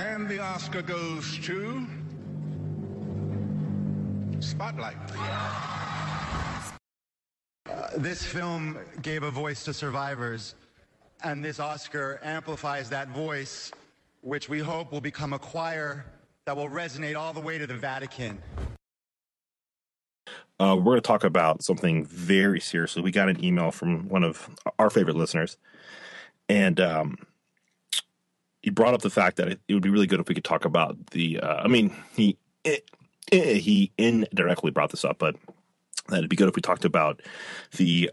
And the Oscar goes to Spotlight. This film gave a voice to survivors, and this Oscar amplifies that voice, which we hope will become a choir that will resonate all the way to the Vatican. We're going to talk about something very seriously. We got an email from one of our favorite listeners, and he brought up the fact that it would be really good if we could talk about the he indirectly brought this up, but that it'd be good if we talked about the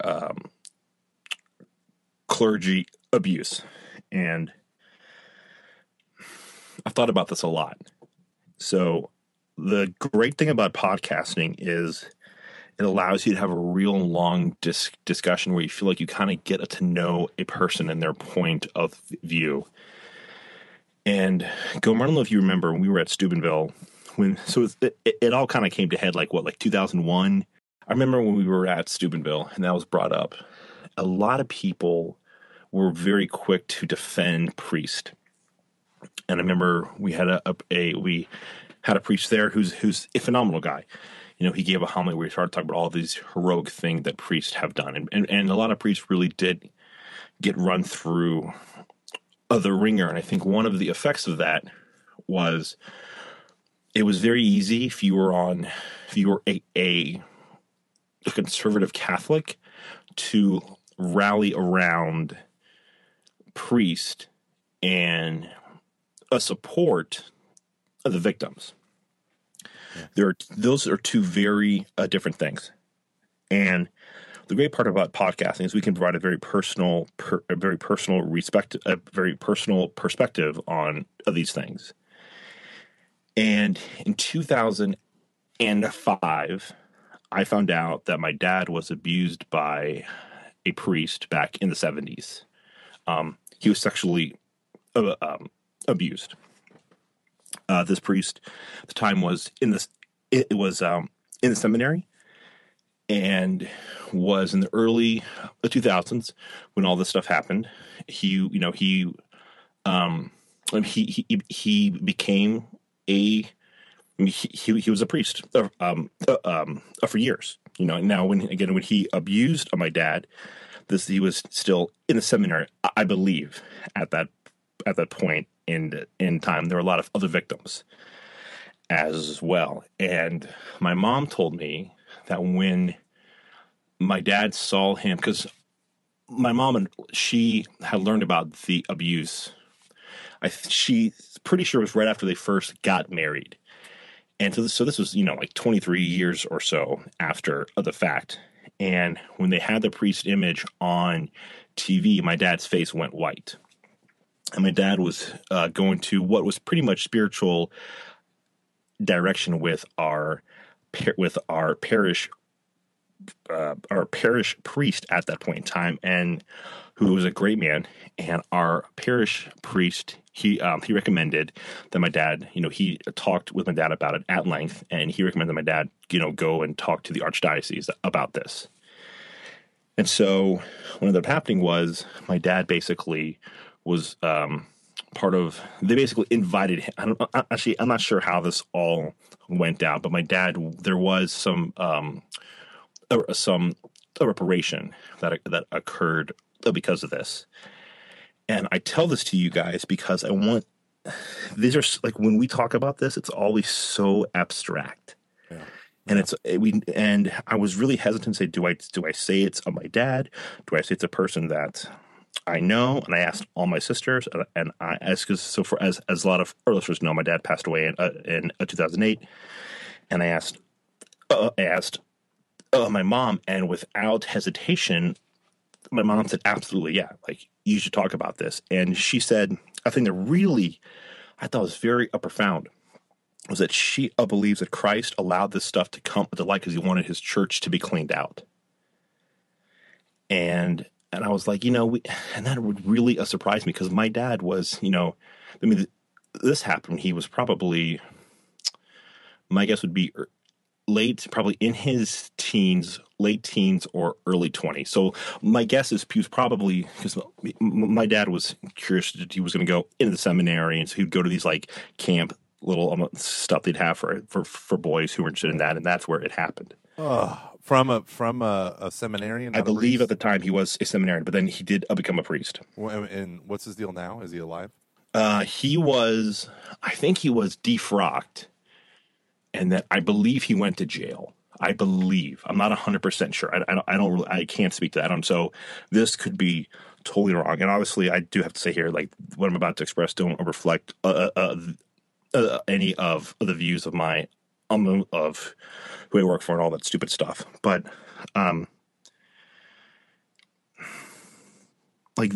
clergy abuse. And I've thought about this a lot. So the great thing about podcasting is it allows you to have a real long discussion where you feel like you kind of get to know a person and their point of view. And Gomar, I don't know if you remember, we were at Steubenville when, so it all kind of came to head like 2001. I remember when we were at Steubenville and that was brought up. A lot of people were very quick to defend priest. And I remember we had a priest there who's a phenomenal guy. You know, he gave a homily where he started talking about all these heroic things that priests have done. And a lot of priests really did get run through the ringer. And I think one of the effects of that was it was very easy if you were a conservative Catholic to rally around priest and support of the victims. Yeah. Those are two very different things. And the great part about podcasting is we can provide a very personal perspective on these things. And in 2005, I found out that my dad was abused by a priest back in the 70s. He was sexually abused. This priest at the time was in the seminary, and was in the early 2000s when all this stuff happened. He became he was a priest for years. You know, now when he abused my dad, he was still in the seminary, I believe, at that point in time. There were a lot of other victims as well. And my mom told me that when my dad saw him, because my mom she had learned about the abuse, she's pretty sure it was right after they first got married. And so this was, like 23 years or so after the fact. And when they had the priest image on TV, my dad's face went white. And my dad was going to what was pretty much spiritual direction with our parish priest at that point in time, and who was a great man. And our parish priest, he recommended that my dad, he talked with my dad about it at length, and he recommended my dad, go and talk to the archdiocese about this. And so what ended up happening was my dad basically was they basically invited him. I'm not sure how this all went down, but my dad, there was some reparation that occurred because of this. And I tell this to you guys because I want, these are like, when we talk about this, it's always so abstract. Yeah. And I was really hesitant to say, do I say it's on my dad? Do I say it's a person that I know? And I asked all my sisters, and I asked, as a lot of our listeners know, my dad passed away in 2008, and I asked my mom, and without hesitation, my mom said, absolutely, yeah, like, you should talk about this. And she said, I think that really, I thought was very profound, was that she believes that Christ allowed this stuff to come to light because he wanted his church to be cleaned out. And I was like, and that would really surprise me, because my dad was, this happened. He was probably, my guess would be late, probably in his teens, late teens or early 20s. So my guess is he was probably, because my dad was curious that he was going to go into the seminary, and so he'd go to these like camp little stuff they'd have for boys who were interested in that, and that's where it happened. Oh, from a seminarian, I believe at the time he was a seminarian, but then he did become a priest. And what's his deal now? Is he alive? I think he was defrocked. And that I believe he went to jail. I believe. I'm not 100% sure. I don't really, I can't speak to that. So this could be totally wrong. And obviously, I do have to say here, like what I'm about to express, don't reflect any of the views of my of who I work for and all that stupid stuff. But like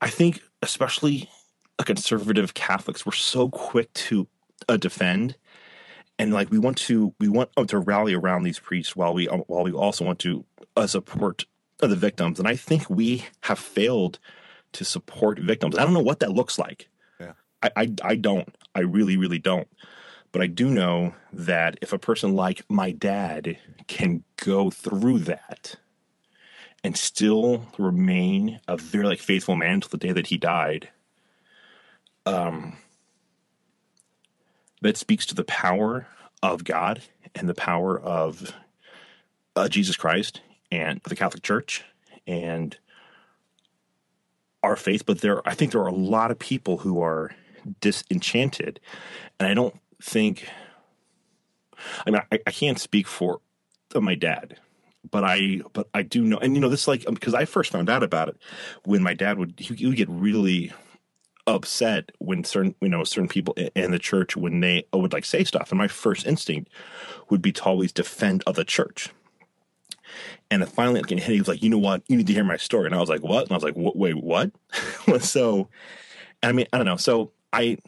I think, especially conservative Catholics, were so quick to defend. And like we want to rally around these priests while we also want to support the victims. And I think we have failed to support victims. I don't know what that looks like. Yeah. I don't. I really, really don't. But I do know that if a person like my dad can go through that and still remain a very like faithful man until the day that he died, that speaks to the power of God and the power of Jesus Christ and the Catholic Church and our faith. But I think there are a lot of people who are disenchanted, and I don't think. I mean, I can't speak for my dad, but I do know, and you know, this like because I first found out about it when my dad would get really upset when certain people in the church, when they would like say stuff, and my first instinct would be to always defend the church. And then finally, like, he was like, you know what, you need to hear my story. And I was like, what? And I was like, wait, what? So, I mean, I don't know. So I,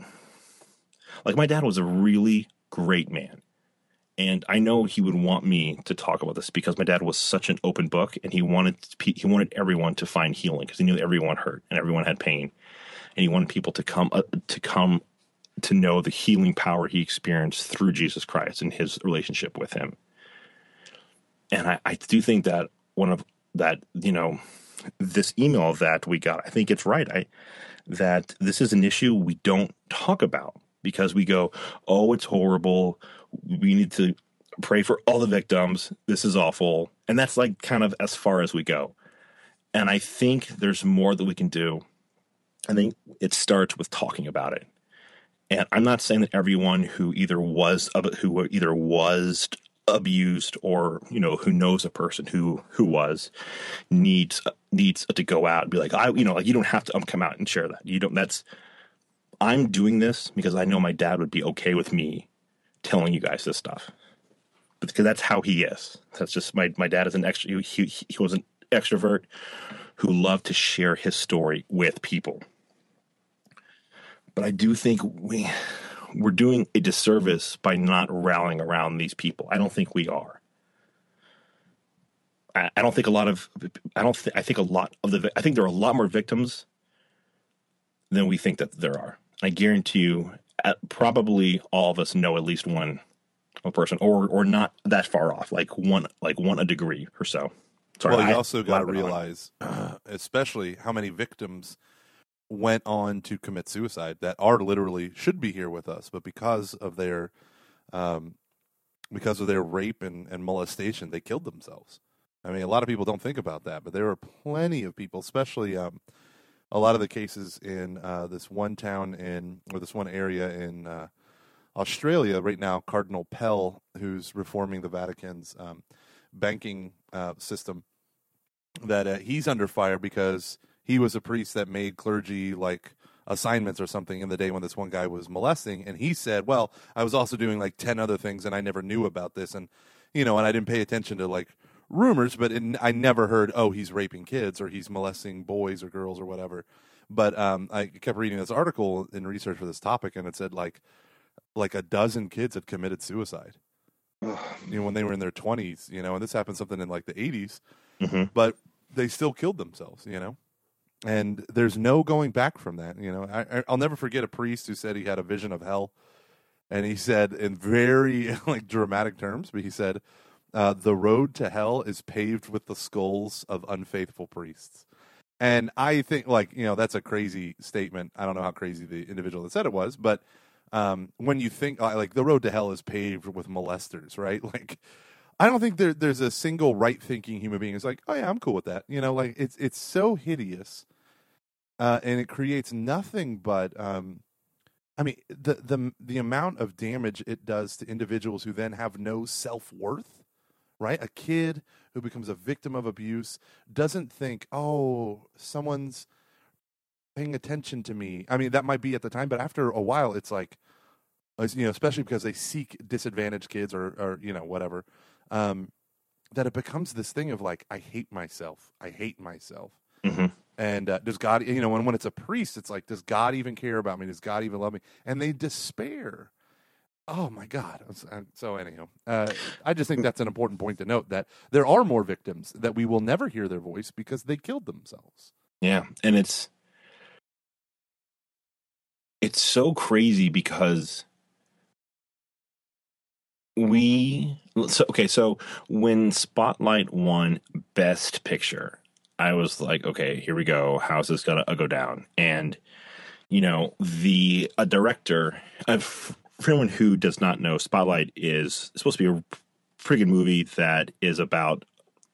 like, my dad was a really great man, and I know he would want me to talk about this because my dad was such an open book, and he wanted everyone to find healing because he knew everyone hurt and everyone had pain. And he wanted people to come to know the healing power he experienced through Jesus Christ and his relationship with him. And I do think that one of that, you know, this email that we got, I think it's right. That this is an issue we don't talk about because we go, oh, it's horrible. We need to pray for all the victims. This is awful. And that's like kind of as far as we go. And I think there's more that we can do. I think it starts with talking about it, and I'm not saying that everyone who either was abused or, you know, who knows a person who was needs to go out and be like, I, you know, like you don't have to come out and share that. You don't. That's, I'm doing this because I know my dad would be okay with me telling you guys this stuff, because that's how he is. That's just my dad is an extra. He was an extrovert who loved to share his story with people. But I do think we're doing a disservice by not rallying around these people. I don't think we are. I don't think a lot of, I don't think, I think a lot of the, I think there are a lot more victims than we think that there are. I guarantee you, probably all of us know at least one person, or not that far off, like one a degree or so. Sorry, well, you also got to realize, especially how many victims went on to commit suicide that are literally should be here with us, but because of their rape and molestation, they killed themselves. I mean, a lot of people don't think about that, but there were plenty of people, especially a lot of the cases in this one town or this one area in Australia right now, Cardinal Pell, who's reforming the Vatican's banking system. That he's under fire because he was a priest that made clergy like assignments or something in the day when this one guy was molesting, and he said, well, I was also doing like 10 other things, and I never knew about this, and you know, and I didn't pay attention to like rumors, but I never heard, oh, he's raping kids or he's molesting boys or girls or whatever. But I kept reading this article in research for this topic, and it said like a dozen kids had committed suicide, you know, when they were in their 20s, you know, and this happened something in like the 80s, mm-hmm. But they still killed themselves, you know, and there's no going back from that. You know, I'll never forget a priest who said he had a vision of hell, And he said in very dramatic terms, but he said, the road to hell is paved with the skulls of unfaithful priests. And I think, that's a crazy statement. I don't know how crazy the individual that said it was, but when you think, the road to hell is paved with molesters, right? I don't think there's a single right-thinking human being who's like, oh, yeah, I'm cool with that. It's so hideous, and it creates nothing but, the amount of damage it does to individuals who then have no self-worth, right? A kid who becomes a victim of abuse doesn't think, oh, someone's paying attention to me. I mean, that might be at the time, but after a while, it's like, especially because they seek disadvantaged kids or whatever. That it becomes this thing of I hate myself. I hate myself. Mm-hmm. And does God, when it's a priest, it's like, does God even care about me? Does God even love me? And they despair. Oh, my God. So anyhow, I just think that's an important point to note, that there are more victims that we will never hear their voice because they killed themselves. Yeah. And it's so crazy because So when Spotlight won Best Picture, I was like, okay, here we go. How's this gonna go down? And the director. For anyone who does not know, Spotlight is supposed to be a pretty good movie that is about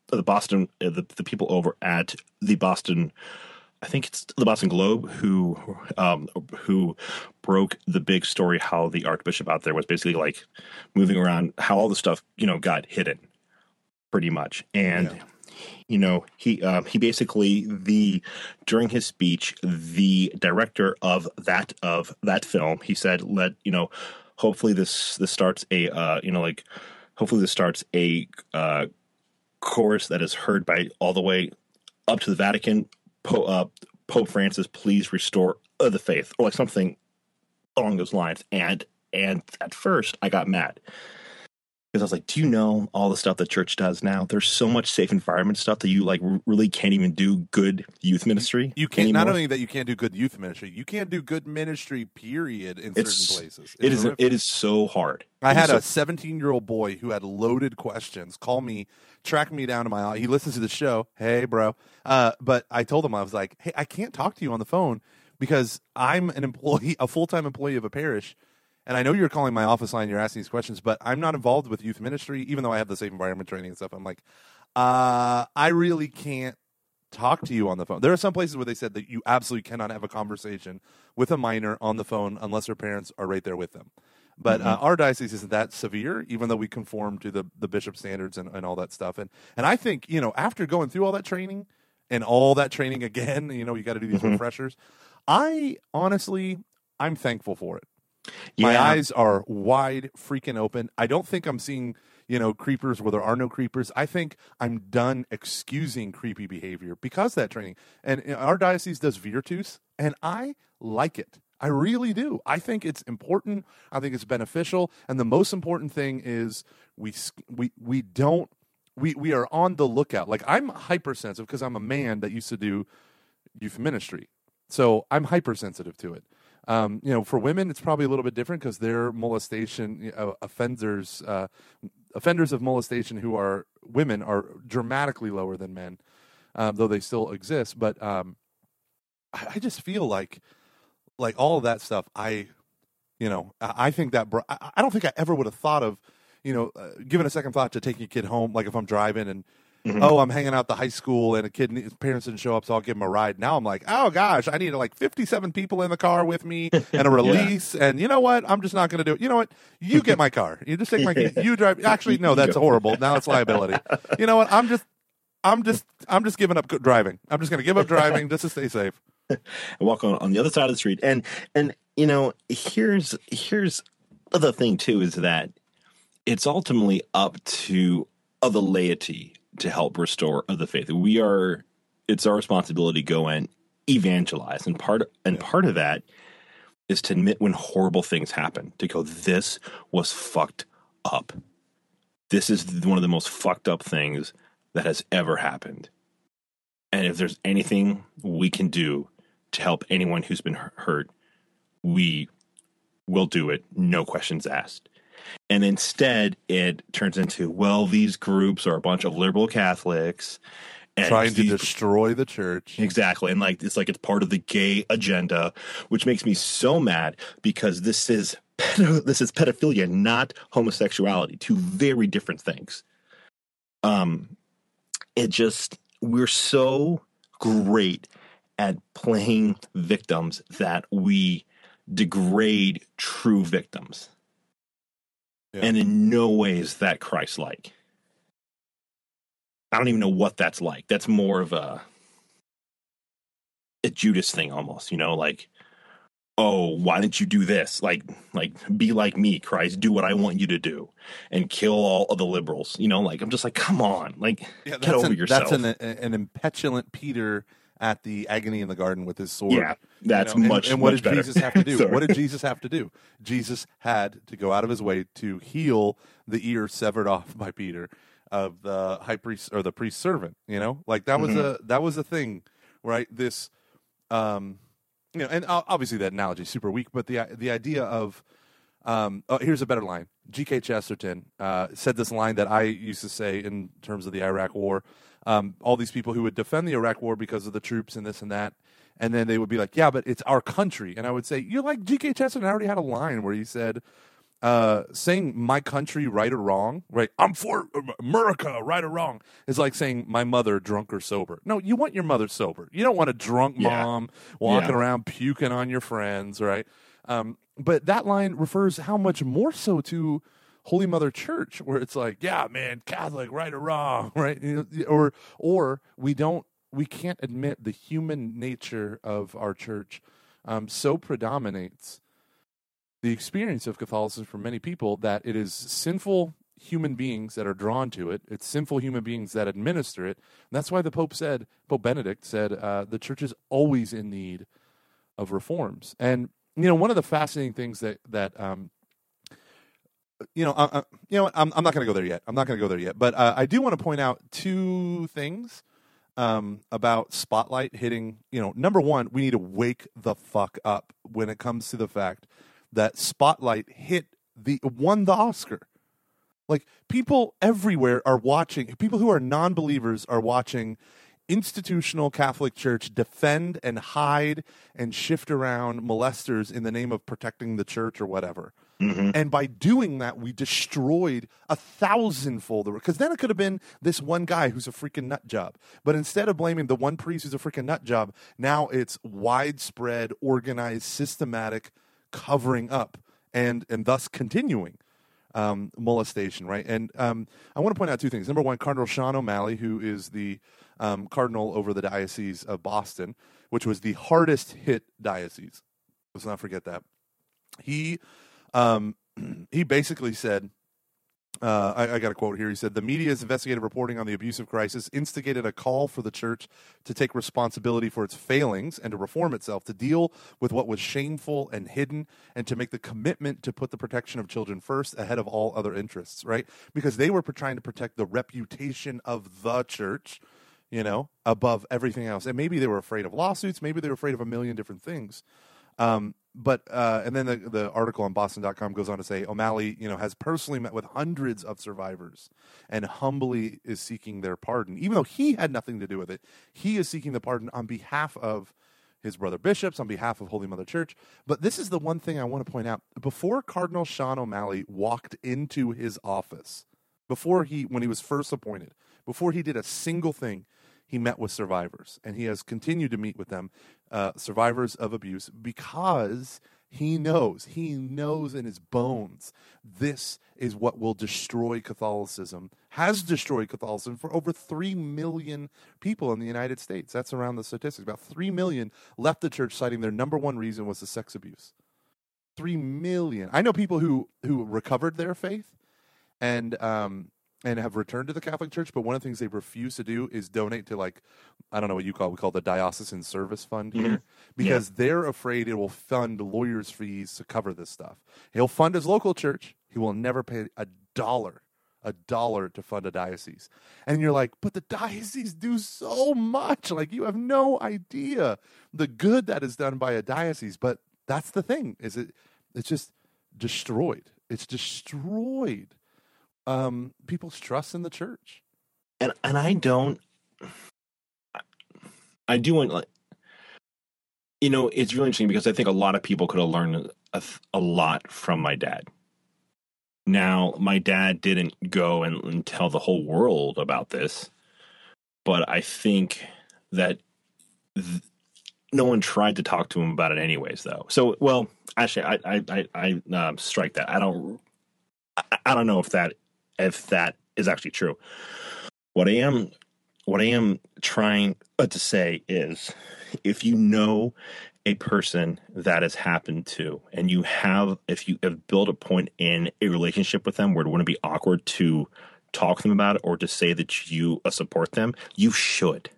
the Boston, the people over at the Boston. I think it's the Boston Globe who broke the big story how the archbishop out there was basically moving around, how all the stuff got hidden, pretty much. And he basically during his speech, the director of that film, he said, hopefully this starts a hopefully this starts a chorus that is heard by all the way up to the Vatican. Pope Francis, please restore the faith, or something along those lines. And at first, I got mad because I was like, do you know all the stuff the church does now? There's so much safe environment stuff that you really can't even do good youth ministry. You can't anymore. Not only that, you can't do good youth ministry, you can't do good ministry. Period. In certain places, it is. It is so hard. I had a 17-year-old boy who had loaded questions call me, track me down to my office. He listens to the show. Hey, bro. But I told him, I was like, hey, I can't talk to you on the phone because I'm an employee, a full-time employee of a parish. And I know you're calling my office line, you're asking these questions, but I'm not involved with youth ministry, even though I have the safe environment training and stuff. I'm like, I really can't talk to you on the phone. There are some places where they said that you absolutely cannot have a conversation with a minor on the phone unless their parents are right there with them. But our diocese isn't that severe, even though we conform to the bishop standards and all that stuff. And I think, after going through all that training and all that training again, you got to do these refreshers. I honestly, I'm thankful for it. Yeah. My eyes are wide freaking open. I don't think I'm seeing, creepers where there are no creepers. I think I'm done excusing creepy behavior because that training. And our diocese does Virtus, and I like it. I really do. I think it's important. I think it's beneficial. And the most important thing is we are on the lookout. I'm hypersensitive because I'm a man that used to do youth ministry. So I'm hypersensitive to it. For women, it's probably a little bit different because they're molestation offenders of molestation who are women are dramatically lower than men, though they still exist. But I just feel like all of that stuff, I think that I don't think I ever would have thought of, giving a second thought to taking a kid home. Like if I'm driving and, I'm hanging out at the high school and a kid, his parents didn't show up, so I'll give him a ride. Now I'm like, oh gosh, I need 57 people in the car with me and a release. Yeah. And you know what? I'm just not going to do it. You know what? You get my car. You just take my kid. You drive. Actually, no, that's horrible. Now it's liability. You know what? I'm just giving up driving. I'm just going to give up driving just to stay safe. And walk on the other side of the street. And here's the thing too, is that it's ultimately up to the laity to help restore the faith. It's our responsibility to go and evangelize. And part of that is to admit when horrible things happen, to go, this was fucked up. This is one of the most fucked up things that has ever happened. And if there's anything we can do to help anyone who's been hurt, we we'll do it, no questions asked. And instead, it turns into, well, these groups are a bunch of liberal Catholics trying to destroy the church. Exactly. And like it's part of the gay agenda, which makes me so mad, because this is pedophilia, not homosexuality. Two very different things. We're so great at playing victims that we degrade true victims. Yeah. And in no way is that Christ-like. I don't even know what that's like. That's more of a Judas thing almost, you know, like, oh, why didn't you do this? Like be like me, Christ, do what I want you to do and kill all of the liberals. You know, like, I'm just like, come on, like, yeah, get over yourself. That's an impetulant Peter at the agony in the garden with his sword. Yeah, that's much better. And what did Jesus have to do? What did Jesus have to do? Jesus had to go out of his way to heal the ear severed off by Peter of the high priest or the priest's servant, you know? Like that was a thing, right? This you know, and obviously that analogy is super weak, but the idea of here's a better line. G.K. Chesterton said this line that I used to say in terms of the Iraq War. All these people who would defend the Iraq War because of the troops and this and that, and then they would be like, yeah, but it's our country. And I would say, you're like G.K. Chesterton. I already had a line where he said, saying my country right or wrong, right? I'm for America, right or wrong, is like saying my mother drunk or sober. No, you want your mother sober. You don't want a drunk mom walking around puking on your friends, right? But that line refers how much more so to Holy Mother Church, where it's like, yeah, man, Catholic, right or wrong, right? You know, or we can't admit the human nature of our church so predominates the experience of Catholicism for many people that it is sinful human beings that are drawn to it. It's sinful human beings that administer it. And that's why the Pope said, Pope Benedict said, the church is always in need of reforms. And, you know, one of the fascinating things that I'm not going to go there yet. But I do want to point out two things about Spotlight hitting. You know, number one, we need to wake the fuck up when it comes to the fact that Spotlight won the Oscar. Like, people everywhere are watching. People who are non-believers are watching institutional Catholic Church defend and hide and shift around molesters in the name of protecting the church or whatever. Mm-hmm. And by doing that, we destroyed 1,000-fold. Because then it could have been this one guy who's a freaking nut job. But instead of blaming the one priest who's a freaking nut job, now it's widespread, organized, systematic covering up and thus continuing molestation, right? And I want to point out two things. Number one, Cardinal Sean O'Malley, who is the cardinal over the Diocese of Boston, which was the hardest hit diocese. Let's not forget that. He basically said, I got a quote here. He said, "The media's investigative reporting on the abuse of crisis instigated a call for the church to take responsibility for its failings and to reform itself, to deal with what was shameful and hidden, and to make the commitment to put the protection of children first ahead of all other interests," right? Because they were trying to protect the reputation of the church, you know, above everything else. And maybe they were afraid of lawsuits. Maybe they were afraid of 1,000,000 different things. And then the article on Boston.com goes on to say O'Malley, you know, has personally met with hundreds of survivors and humbly is seeking their pardon. Even though he had nothing to do with it, he is seeking the pardon on behalf of his brother bishops, on behalf of Holy Mother Church. But this is the one thing I want to point out. Before Cardinal Sean O'Malley walked into his office, when he was first appointed, before he did a single thing, he met with survivors, and he has continued to meet with them, survivors of abuse, because he knows in his bones this is what will destroy Catholicism, has destroyed Catholicism for over 3 million people in the United States. That's around the statistics. About 3 million left the church, citing their number one reason was the sex abuse. 3 million. I know people who recovered their faith and have returned to the Catholic Church, but one of the things they refuse to do is donate to, like, I don't know what you call it, we call the Diocesan Service Fund here, because they're afraid it will fund lawyers' fees to cover this stuff. He'll fund his local church. He will never pay a dollar to fund a diocese. And you're like, but the dioceses do so much. Like, you have no idea the good that is done by a diocese. But that's the thing, is it's just destroyed. It's destroyed people's trust in the church. And I don't, I do want, like, you know, it's really interesting because I think a lot of people could have learned a lot from my dad. Now, my dad didn't go and tell the whole world about this, but I think that no one tried to talk to him about it anyways, though. So, well, actually, I strike that. I don't know if that is actually true. What I am trying to say is, if you know a person that has happened to, and you have, if you have built a point in a relationship with them where it wouldn't be awkward to talk to them about it or to say that you support them, you should.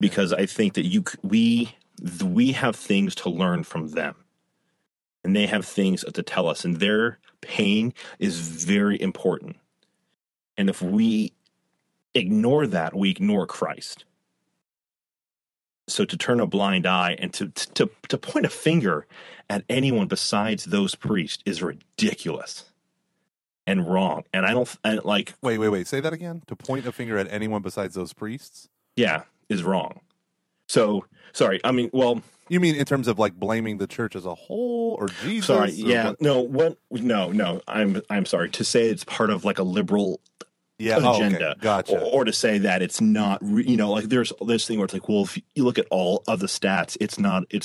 Because I think that we have things to learn from them, and they have things to tell us, and their pain is very important. And if we ignore that, we ignore Christ. So to turn a blind eye and to point a finger at anyone besides those priests is ridiculous and wrong. And I don't like. Wait. Say that again. To point a finger at anyone besides those priests. Yeah. Is wrong. So, sorry, I mean, well... You mean in terms of, like, blaming the church as a whole, or Jesus? Sorry, yeah, what? No, I'm sorry. To say it's part of, like, a liberal agenda. Okay. Gotcha. Or to say that it's not, you know, like, there's this thing where it's like, well, if you look at all of the stats, it's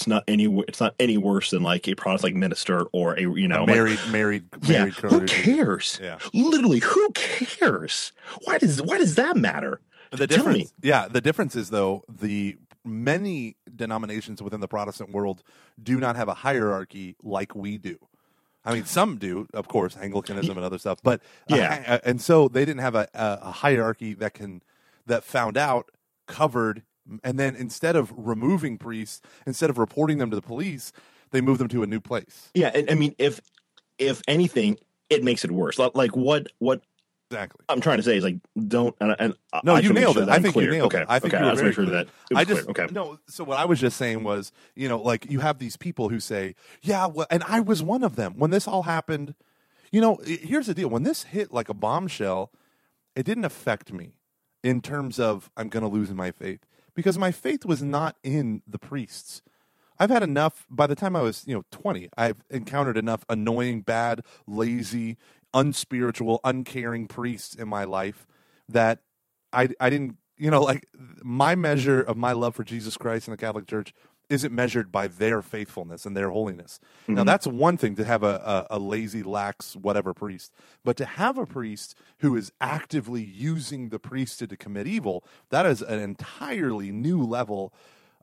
not any worse than, like, a Protestant minister or a, you know... married yeah, who cares? Yeah. Literally, who cares? Why does that matter? The difference is, though, the many denominations within the Protestant world do not have a hierarchy like we do. I mean, some do, of course, Anglicanism and other stuff, but yeah, and so they didn't have a hierarchy that found out, covered, and then instead of removing priests, instead of reporting them to the police, they moved them to a new place. Yeah, and I mean, if anything, it makes it worse. Like what. Exactly. I'm trying to say is, like, don't. No, you nailed it. I think you nailed it. I think you were sure that. I just no. So what I was just saying was, you know, like, you have these people who say, yeah, well, and I was one of them when this all happened. You know, here's the deal: when this hit like a bombshell, it didn't affect me in terms of I'm going to lose my faith, because my faith was not in the priests. I've had enough. By the time I was, you know, 20, I've encountered enough annoying, bad, lazy, unspiritual, uncaring priests in my life that I didn't, you know, like, my measure of my love for Jesus Christ and the Catholic Church isn't measured by their faithfulness and their holiness. Mm-hmm. Now, that's one thing to have a lazy, lax, whatever priest, but to have a priest who is actively using the priesthood to commit evil, that is an entirely new level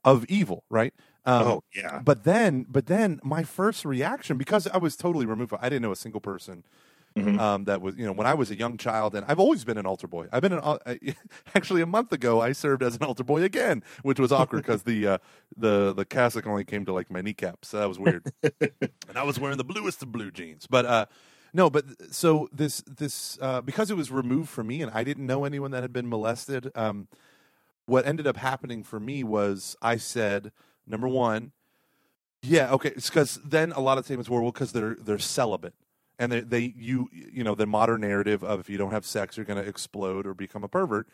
of evil, right? Oh yeah. But then my first reaction, because I was totally removed from, I didn't know a single person. Mm-hmm. That was, you know, when I was a young child, and I've always been an altar boy. I've been actually a month ago I served as an altar boy again, which was awkward because the cassock only came to like my kneecaps, so that was weird. And I was wearing the bluest of blue jeans, but no, but so this because it was removed from me, and I didn't know anyone that had been molested. What ended up happening for me was I said, number one, yeah, okay, because then a lot of statements were, well, because they're celibate. And they the modern narrative of if you don't have sex, you're going to explode or become a pervert.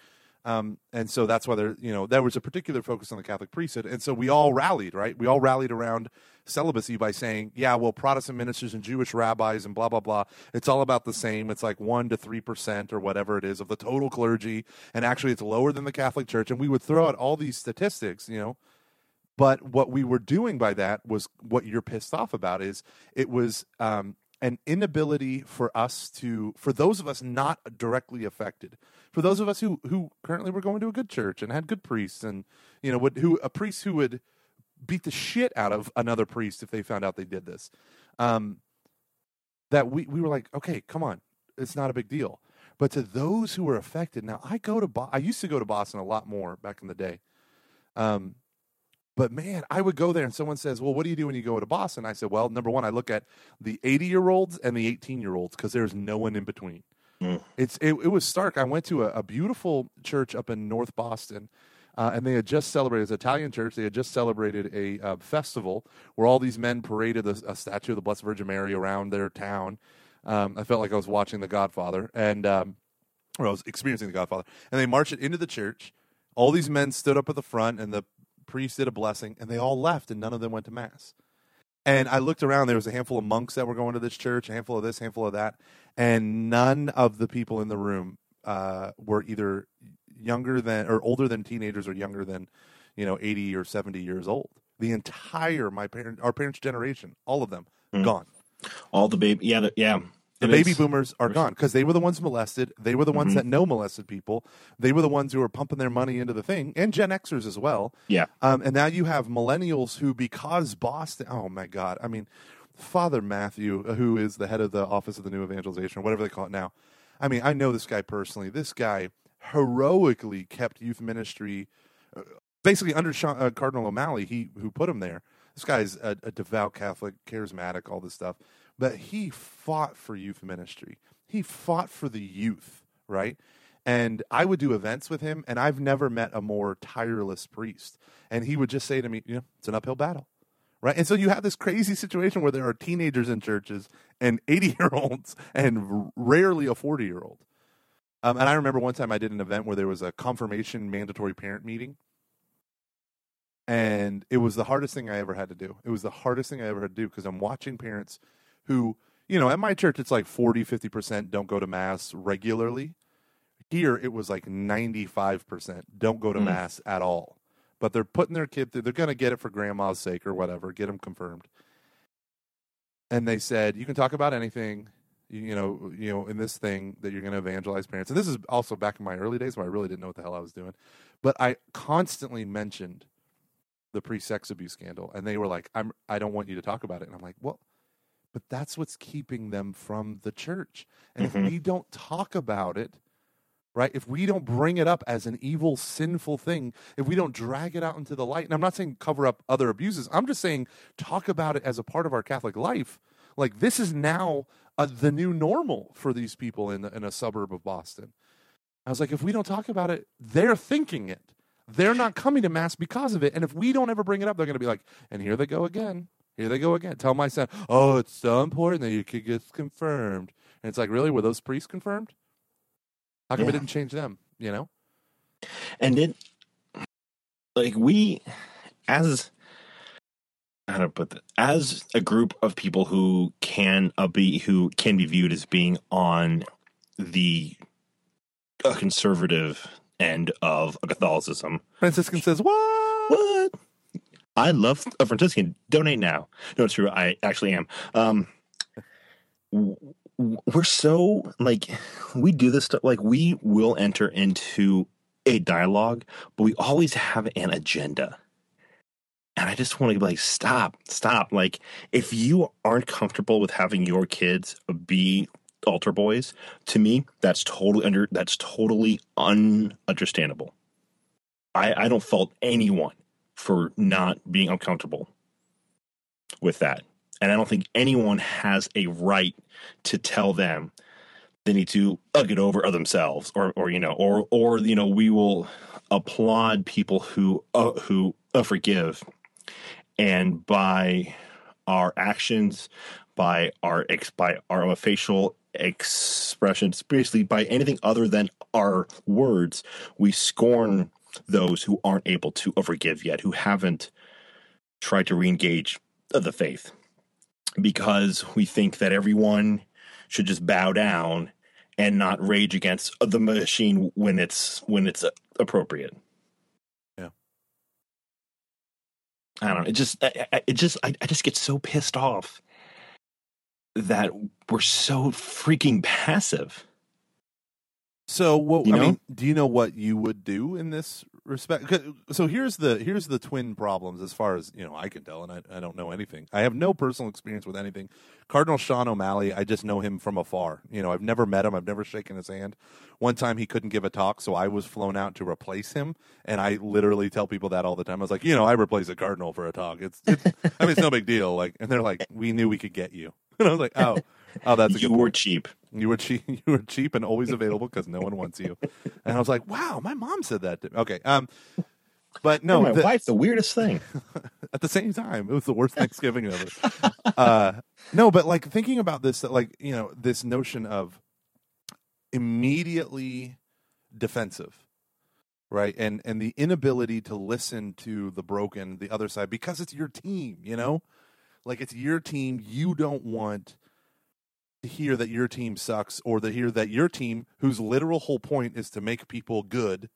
And so that's why there was a particular focus on the Catholic priesthood. And so we all rallied, right? We all rallied around celibacy by saying, yeah, well, Protestant ministers and Jewish rabbis and blah, blah, blah. It's all about the same. It's like 1% to 3% or whatever it is of the total clergy. And actually, it's lower than the Catholic Church. And we would throw out all these statistics, you know. But what we were doing by that was what you're pissed off about is it was an inability for those of us not directly affected, for those of us who currently were going to a good church and had good priests, and, you know, a priest who would beat the shit out of another priest if they found out they did this, that we were like, okay, come on, it's not a big deal. But to those who were affected, now I used to go to Boston a lot more back in the day, but, man, I would go there and someone says, well, what do you do when you go to Boston? I said, well, number one, I look at the 80-year-olds and the 18-year-olds because there's no one in between. Mm. It was stark. I went to a beautiful church up in North Boston And they had just celebrated, as an Italian church, they had just celebrated a festival where all these men paraded a statue of the Blessed Virgin Mary around their town. I felt like I was watching The Godfather, and or I was experiencing The Godfather. And they marched it into the church. All these men stood up at the front, and the priest did a blessing, and they all left, and none of them went to Mass. And I looked around. There was a handful of monks that were going to this church, a handful of this, a handful of that, and none of the people in the room were either younger than or older than teenagers or younger than, 80 or 70 years old. The entire our parents' generation, all of them, gone. All the baby, the baby boomers are gone because they were the ones molested. They were the ones that molested people. They were the ones who were pumping their money into the thing, and Gen Xers as well. Yeah. And now you have millennials who, because Boston, oh my God, I mean, Father Matthew, who is the head of the Office of the New Evangelization or whatever they call it now. I mean, I know this guy personally. This guy heroically kept youth ministry, basically under Cardinal O'Malley, who put him there. This guy's a devout Catholic, charismatic, all this stuff. But he fought for youth ministry. He fought for the youth, right? And I would do events with him, and I've never met a more tireless priest. And he would just say to me, it's an uphill battle, right? And so you have this crazy situation where there are teenagers in churches and 80-year-olds and rarely a 40-year-old. And I remember one time I did an event where there was a confirmation mandatory parent meeting. And it was the hardest thing I ever had to do. It was the hardest thing I ever had to do because I'm watching parents who, at my church, it's like 40, 50% don't go to Mass regularly. Here, it was like 95% don't go to Mass at all. But they're putting their kid through. They're going to get it for grandma's sake or whatever, get them confirmed. And they said, you can talk about anything, in this thing that you're going to evangelize parents. And this is also back in my early days where I really didn't know what the hell I was doing. But I constantly mentioned the pre-sex abuse scandal, and they were like, I don't want you to talk about it. And I'm like, well, but that's what's keeping them from the church. And if we don't talk about it, right, if we don't bring it up as an evil, sinful thing, if we don't drag it out into the light, and I'm not saying cover up other abuses, I'm just saying talk about it as a part of our Catholic life. Like, this is now the new normal for these people in a suburb of Boston. I was like, if we don't talk about it, they're thinking it. They're not coming to Mass because of it. And if we don't ever bring it up, they're going to be like, and here they go again. Here they go again. Tell my son, oh, it's so important that your kid gets confirmed. And it's like, really? Were those priests confirmed? How come it didn't change them, And then, we, as, how do I put that? As a group of people who can be viewed as being on the conservative end of Catholicism. Franciscan says, what? I love a Franciscan. Donate now. No, it's true. I actually am. We're so, we do this stuff. We will enter into a dialogue, but we always have an agenda. And I just want to be stop. If you aren't comfortable with having your kids be altar boys, to me, that's totally ununderstandable. I don't fault anyone for not being uncomfortable with that. And I don't think anyone has a right to tell them they need to get over themselves or we will applaud people who forgive. And by our actions, by our facial expressions, basically by anything other than our words, we scorn those who aren't able to forgive yet, who haven't tried to re-engage the faith, because we think that everyone should just bow down and not rage against the machine when it's appropriate. Yeah, I don't know. I just get so pissed off that we're so freaking passive. So what I mean, do you know what you would do in this respect? So here's the twin problems as far as I can tell, and I don't know anything. I have no personal experience with anything. Cardinal Sean O'Malley, I just know him from afar. I've never met him. I've never shaken his hand. One time he couldn't give a talk, so I was flown out to replace him, and I literally tell people that all the time. I was like, I replace a cardinal for a talk. It's no big deal. And they're like, we knew we could get you. And I was like, oh, that's a good point. You were cheap and always available because no one wants you. And I was like, wow, my mom said that to me. Okay. But no, for my wife, the weirdest thing. At the same time, it was the worst Thanksgiving ever. No, but like thinking about this, that like, you know, this notion of immediately defensive, right? And the inability to listen to the broken, the other side, because it's your team, you know? Like, it's your team. You don't want to hear that your team sucks, or to hear that your team, whose literal whole point is to make people good,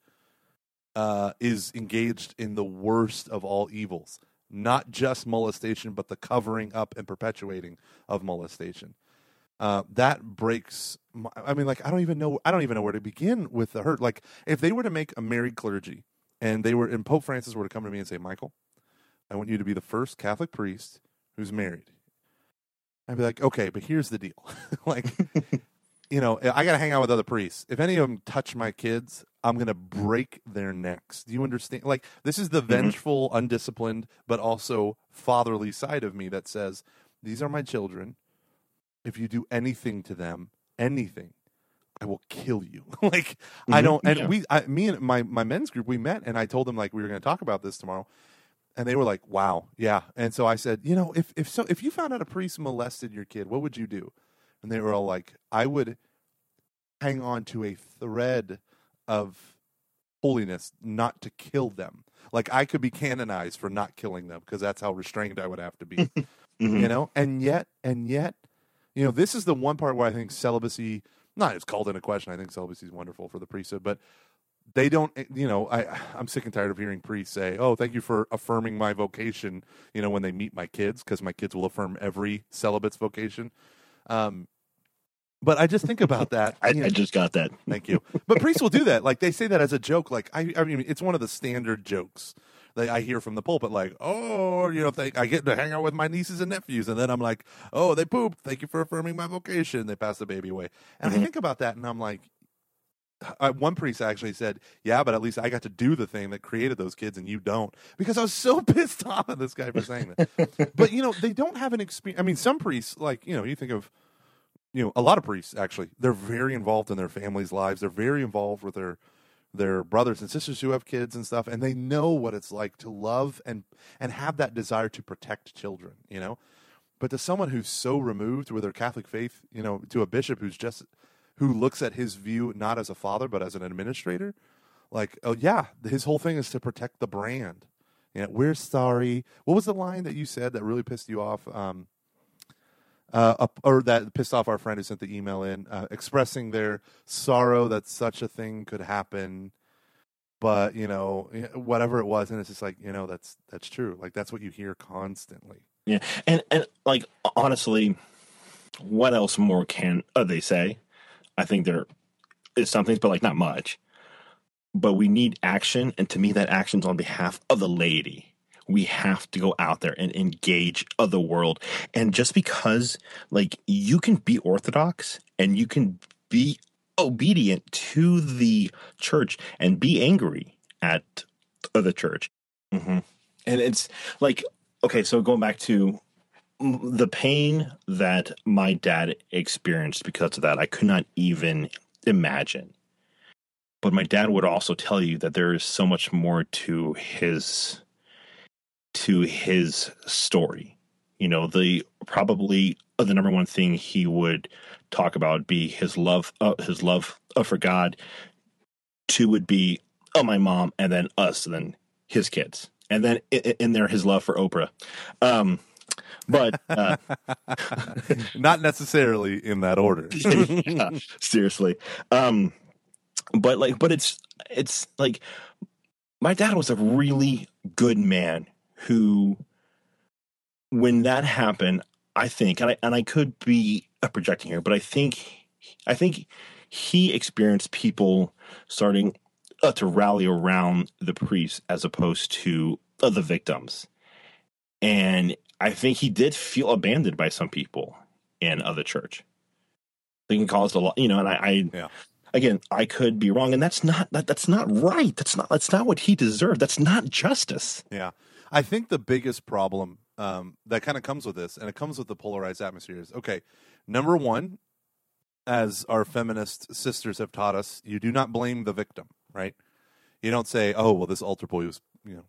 is engaged in the worst of all evils, not just molestation, but the covering up and perpetuating of molestation. That breaks my, I mean, like, I don't even know where to begin with the hurt. Like, if they were to make a married clergy, and Pope Francis were to come to me and say, Michael, I want you to be the first Catholic priest who's married, I'd be like, okay, but here's the deal. Like, you know, I got to hang out with other priests. If any of them touch my kids, I'm going to break their necks. Do you understand? Like, this is the vengeful, undisciplined, but also fatherly side of me that says, these are my children. If you do anything to them, anything, I will kill you. Like, I don't, and yeah. Me and my men's group, we met, and I told them, like, we were going to talk about this tomorrow. And they were like, wow, yeah. And so I said, you know, if you found out a priest molested your kid, what would you do? And they were all like, I would hang on to a thread of holiness not to kill them. Like, I could be canonized for not killing them, because that's how restrained I would have to be. You know? And yet, you know, this is the one part where I think celibacy, not as called into question. I think celibacy is wonderful for the priesthood, but they don't, you know, I'm sick and tired of hearing priests say, oh, thank you for affirming my vocation, you know, when they meet my kids, because my kids will affirm every celibate's vocation. But I just think about that. I just got that. Thank you. But priests will do that. Like, they say that as a joke. Like, I mean, it's one of the standard jokes that I hear from the pulpit. Like, oh, you know, I get to hang out with my nieces and nephews. And then I'm like, oh, they pooped. Thank you for affirming my vocation. They passed the baby away. And I think about that, and I'm like, one priest actually said, yeah, but at least I got to do the thing that created those kids and you don't, because I was so pissed off at this guy for saying that. But, you know, they don't have an experience. I mean, some priests, like, you know, you think of, you know, a lot of priests, actually, they're very involved in their families' lives. They're very involved with their brothers and sisters who have kids and stuff. And they know what it's like to love and have that desire to protect children, you know. But to someone who's so removed with their Catholic faith, you know, to a bishop who's just, who looks at his view not as a father but as an administrator, like, oh yeah, his whole thing is to protect the brand. You know, we're sorry. What was the line that you said that really pissed you off? Or that pissed off our friend who sent the email in, expressing their sorrow that such a thing could happen. But, you know, whatever it was, and it's just like, you know, that's true. Like, that's what you hear constantly. Yeah, and like, honestly, what else more can they say? I think there is some things, but like, not much. But we need action, and to me, that action's on behalf of the laity. We have to go out there and engage other world. And just because, like, you can be orthodox and you can be obedient to the church and be angry at the church, and it's like, okay, so going back to the pain that my dad experienced because of that, I could not even imagine. But my dad would also tell you that there is so much more to his story. You know, the number one thing he would talk about would be his love for God. Two would be, my mom, and then us, and then his kids, and then in there his love for Oprah. But not necessarily in that order. Yeah, seriously. But it's like, my dad was a really good man who, when that happened, I think, and I could be projecting here, but I think he experienced people starting to rally around the priest as opposed to the victims. And I think he did feel abandoned by some people in other church. They can cause a lot, you know. And again, I could be wrong, and that's not right. That's not what he deserved. That's not justice. Yeah, I think the biggest problem that kind of comes with this, and it comes with the polarized atmosphere, is, okay, number one, as our feminist sisters have taught us, you do not blame the victim, right? You don't say, oh well, this altar boy was, you know,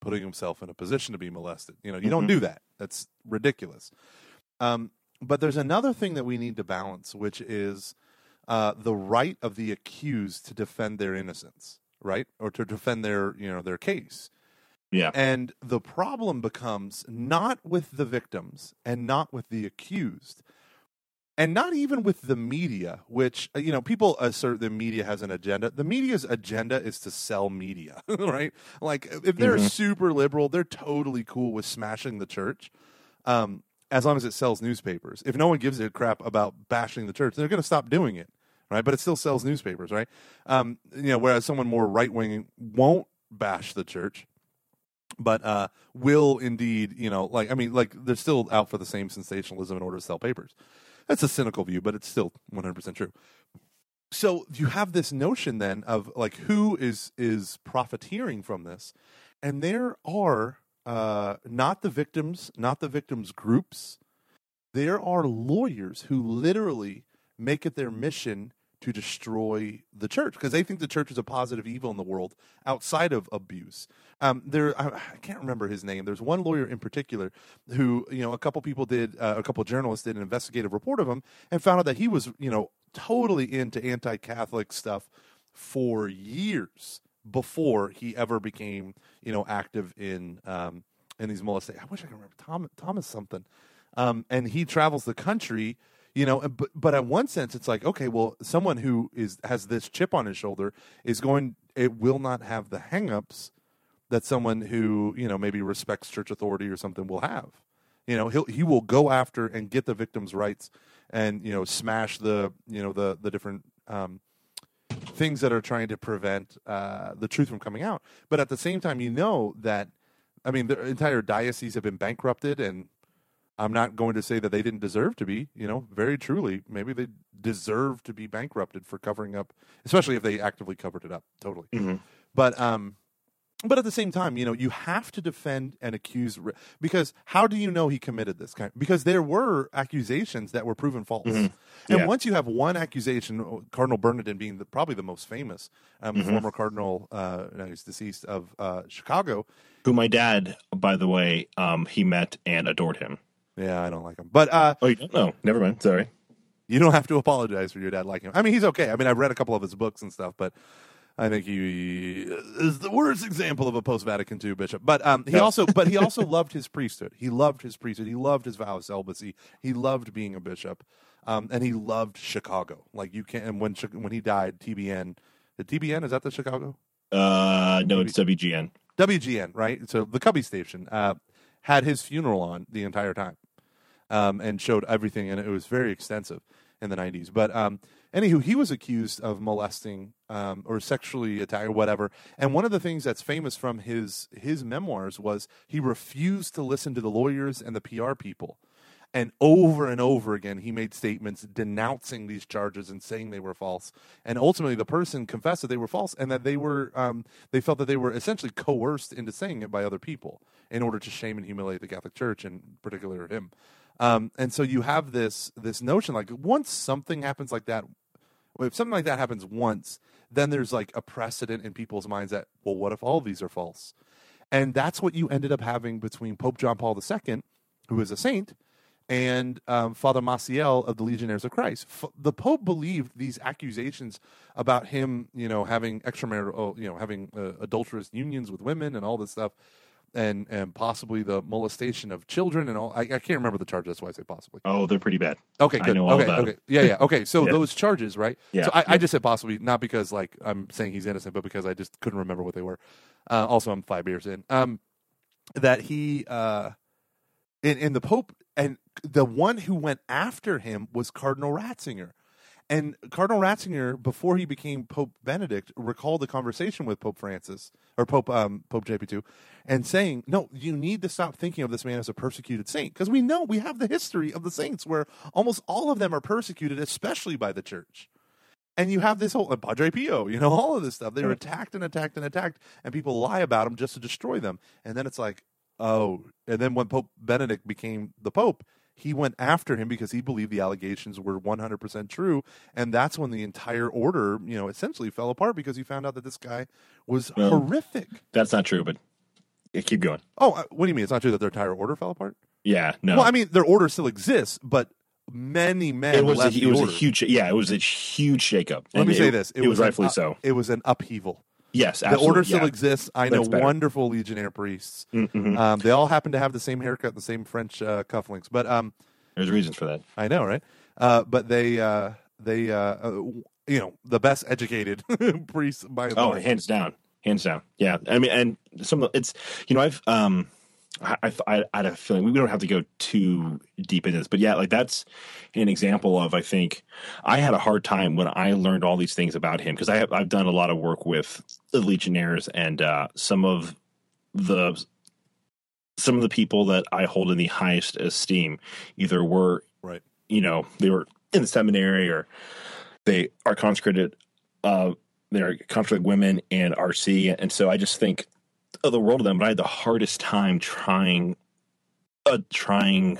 putting himself in a position to be molested. You know, you don't do that. That's ridiculous. But there's another thing that we need to balance, which is the right of the accused to defend their innocence, right? Or to defend their, you know, their case. Yeah. And the problem becomes not with the victims and not with the accused and not even with the media, which, you know, people assert the media has an agenda. The media's agenda is to sell media, right? Like, if they're super liberal, they're totally cool with smashing the church. As long as it sells newspapers. If no one gives a crap about bashing the church, they're going to stop doing it, right? But it still sells newspapers, right? You know, whereas someone more right-wing won't bash the church, but will indeed, you know, like, I mean, like, they're still out for the same sensationalism in order to sell papers. That's a cynical view, but it's still 100% true. So you have this notion then of, like, who is profiteering from this? And there are... not the victims, not the victims' groups. There are lawyers who literally make it their mission to destroy the church because they think the church is a positive evil in the world outside of abuse. I can't remember his name. There's one lawyer in particular who, you know, a couple journalists did an investigative report of him and found out that he was, you know, totally into anti-Catholic stuff for years before he ever became, you know, active in these molestations. I wish I could remember Thomas something. And he travels the country, you know, but at one sense it's like, okay, well, someone who has this chip on his shoulder will not have the hangups that someone who, you know, maybe respects church authority or something will have. You know, he will go after and get the victim's rights and, you know, smash the, you know, the different things that are trying to prevent the truth from coming out. But at the same time, you know that, I mean, the entire dioceses have been bankrupted, and I'm not going to say that they didn't deserve to be, you know, very truly. Maybe they deserve to be bankrupted for covering up, especially if they actively covered it up, totally. Mm-hmm. But at the same time, you know, you have to defend and accuse, because how do you know he committed this kind? Because there were accusations that were proven false. Mm-hmm. And once you have one accusation, Cardinal Bernardin being probably the most famous, the former cardinal, now he's deceased, of Chicago. Who my dad, by the way, he met and adored him. Yeah, I don't like him. But oh, you don't know. Never mind. Sorry. You don't have to apologize for your dad liking him. I mean, he's okay. I mean, I've read a couple of his books and stuff, but... I think he is the worst example of a post-Vatican II bishop. But he also loved his priesthood. He loved his priesthood. He loved his vow of celibacy. He loved being a bishop, and he loved Chicago. Like, you can't. And when he died, TBN. The TBN, is that the Chicago? No, it's WGN. WGN, right? So the Cubby station had his funeral on the entire time, and showed everything, and it was very extensive in the 90s. But anywho, he was accused of molesting or sexually attacking, whatever. And one of the things that's famous from his memoirs was he refused to listen to the lawyers and the PR people. And over again, he made statements denouncing these charges and saying they were false. And ultimately, the person confessed that they were false and that they felt that they were essentially coerced into saying it by other people in order to shame and humiliate the Catholic Church, and particularly him. And so you have this notion, like, once something happens like that, if something like that happens once, then there's like a precedent in people's minds that, well, what if all these are false? And that's what you ended up having between Pope John Paul II, who is a saint, and Father Maciel of the Legionnaires of Christ. The Pope believed these accusations about him, you know, having extramarital, you know, having adulterous unions with women and all this stuff, and possibly the molestation of children and all. I can't remember the charge. That's why I say possibly. Oh, they're pretty bad. Okay, good. I know all about it. Yeah. Okay. So yeah. Those charges, right? Yeah. So I just said possibly, not because like I'm saying he's innocent, but because I just couldn't remember what they were. Also, I'm 5 beers in. That he in the Pope. And the one who went after him was Cardinal Ratzinger. And Cardinal Ratzinger, before he became Pope Benedict, recalled the conversation with Pope Francis, or Pope JP2, and saying, no, you need to stop thinking of this man as a persecuted saint. Because we know we have the history of the saints where almost all of them are persecuted, especially by the church. And you have this whole Padre Pio, you know, all of this stuff. They were attacked and attacked and attacked, and people lie about them just to destroy them. And then it's like, oh, and then when Pope Benedict became the Pope, he went after him because he believed the allegations were 100% true. And that's when the entire order, you know, essentially fell apart because he found out that this guy was horrific. That's not true, but keep going. Oh, what do you mean? It's not true that their entire order fell apart? Yeah, no. Well, I mean, their order still exists, but many men it was a huge shakeup. Let me say this. It was rightfully so. It was an upheaval. Yes, absolutely. The order still exists. I know wonderful Legionnaire priests. Mm-hmm. They all happen to have the same haircut, the same French cufflinks. But there's reasons for that. I know, right? But they the best educated priests by far. Hands down. Yeah, I mean, and I had a feeling we don't have to go too deep into this, but yeah, like that's an example of, I think I had a hard time when I learned all these things about him because I've done a lot of work with the Legionnaires and some of the people that I hold in the highest esteem either were they were in the seminary or they are consecrated. They're consecrated women and RC, and so I just think of the world of them, but I had the hardest time trying to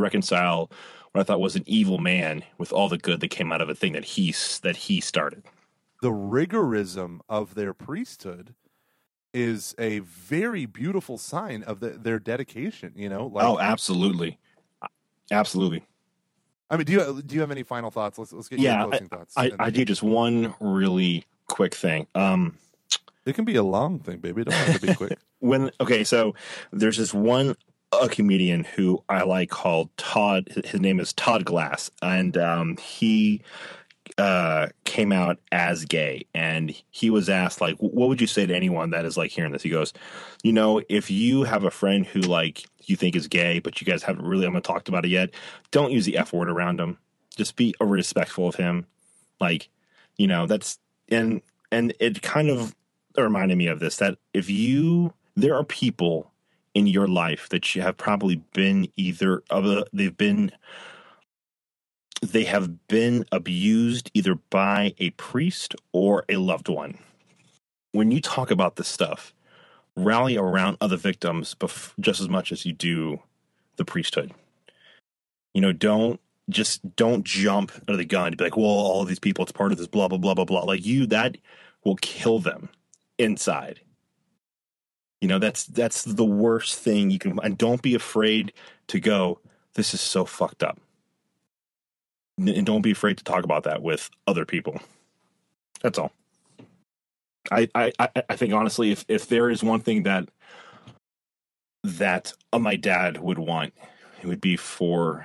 reconcile what I thought was an evil man with all the good that came out of a thing that he started. The rigorism of their priesthood is a very beautiful sign of their dedication. Oh, absolutely. I mean, do you have any final thoughts? Let's get your closing thoughts. I do just one really quick thing. It can be a long thing, baby. It don't have to be quick. So there's this one comedian who I like called Todd. His name is Todd Glass, and he came out as gay. And he was asked, like, what would you say to anyone that is, like, hearing this? He goes, if you have a friend who, like, you think is gay, but you guys haven't really talked about it yet, don't use the F word around him. Just be respectful of him. Like, that's – and it kind of – reminded me of this, that there are people in your life that you have probably been they have been abused either by a priest or a loved one. When you talk about this stuff, rally around other victims just as much as you do the priesthood. Don't jump out of the gun to be like, well, all these people, it's part of this blah, blah, blah, blah, blah. Like that will kill them. Inside, that's the worst thing you can. And don't be afraid to go, this is so fucked up. And don't be afraid to talk about that with other people. That's all. I think honestly, if there is one thing that my dad would want, it would be for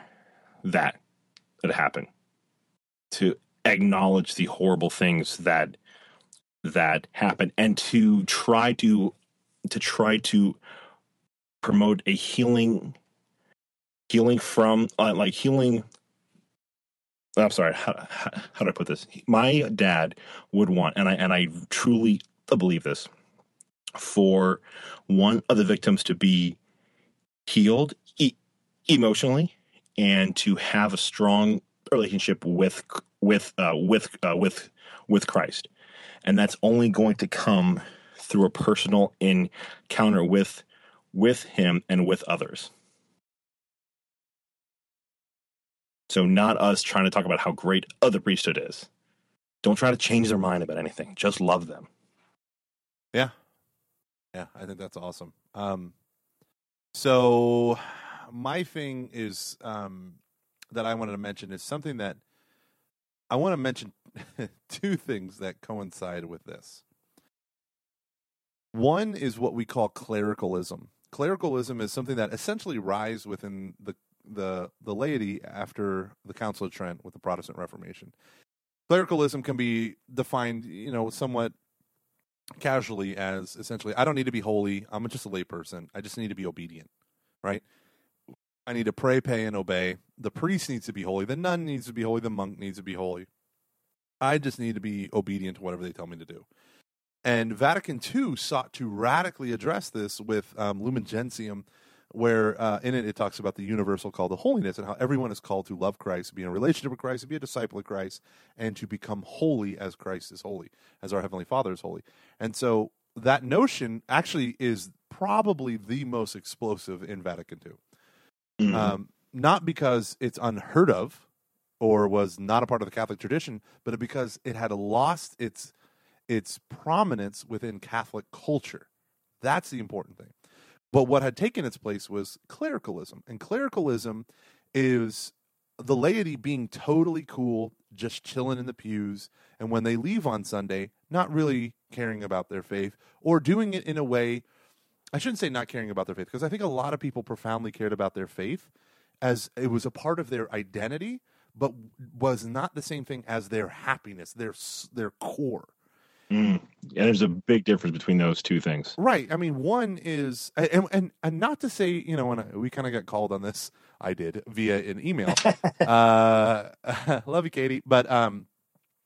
that happened. To acknowledge the horrible things that happened and to try to promote a healing from I'm sorry, how do I put this? My dad would want, and I truly believe this, for one of the victims to be healed emotionally and to have a strong relationship with Christ. And that's only going to come through a personal encounter with him and with others. So not us trying to talk about how great other priesthood is. Don't try to change their mind about anything. Just love them. Yeah. Yeah, I think that's awesome. So my thing is that I wanted to mention is something that I want to mention. Two things that coincide with this. One is what we call clericalism. Clericalism is something that essentially rise within the laity after the Council of Trent with the Protestant Reformation. Clericalism can be defined, somewhat casually as essentially, I don't need to be holy. I'm just a layperson. I just need to be obedient, right? I need to pray, pay, and obey. The priest needs to be holy. The nun needs to be holy. The monk needs to be holy. I just need to be obedient to whatever they tell me to do. And Vatican II sought to radically address this with Lumen Gentium, where in it talks about the universal call to holiness and how everyone is called to love Christ, be in a relationship with Christ, to be a disciple of Christ, and to become holy as Christ is holy, as our Heavenly Father is holy. And so that notion actually is probably the most explosive in Vatican II. Mm-hmm. not because it's unheard of or was not a part of the Catholic tradition, but because it had lost its prominence within Catholic culture. That's the important thing. But what had taken its place was clericalism. And clericalism is the laity being totally cool, just chilling in the pews, and when they leave on Sunday, not really caring about their faith, or doing it in a way, I shouldn't say not caring about their faith, because I think a lot of people profoundly cared about their faith as it was a part of their identity, but was not the same thing as their happiness, their core. Mm. Yeah, there's a big difference between those two things. Right. I mean, one is, and not to say, you know, we kind of got called on this, I did, via an email. Love you, Katie. But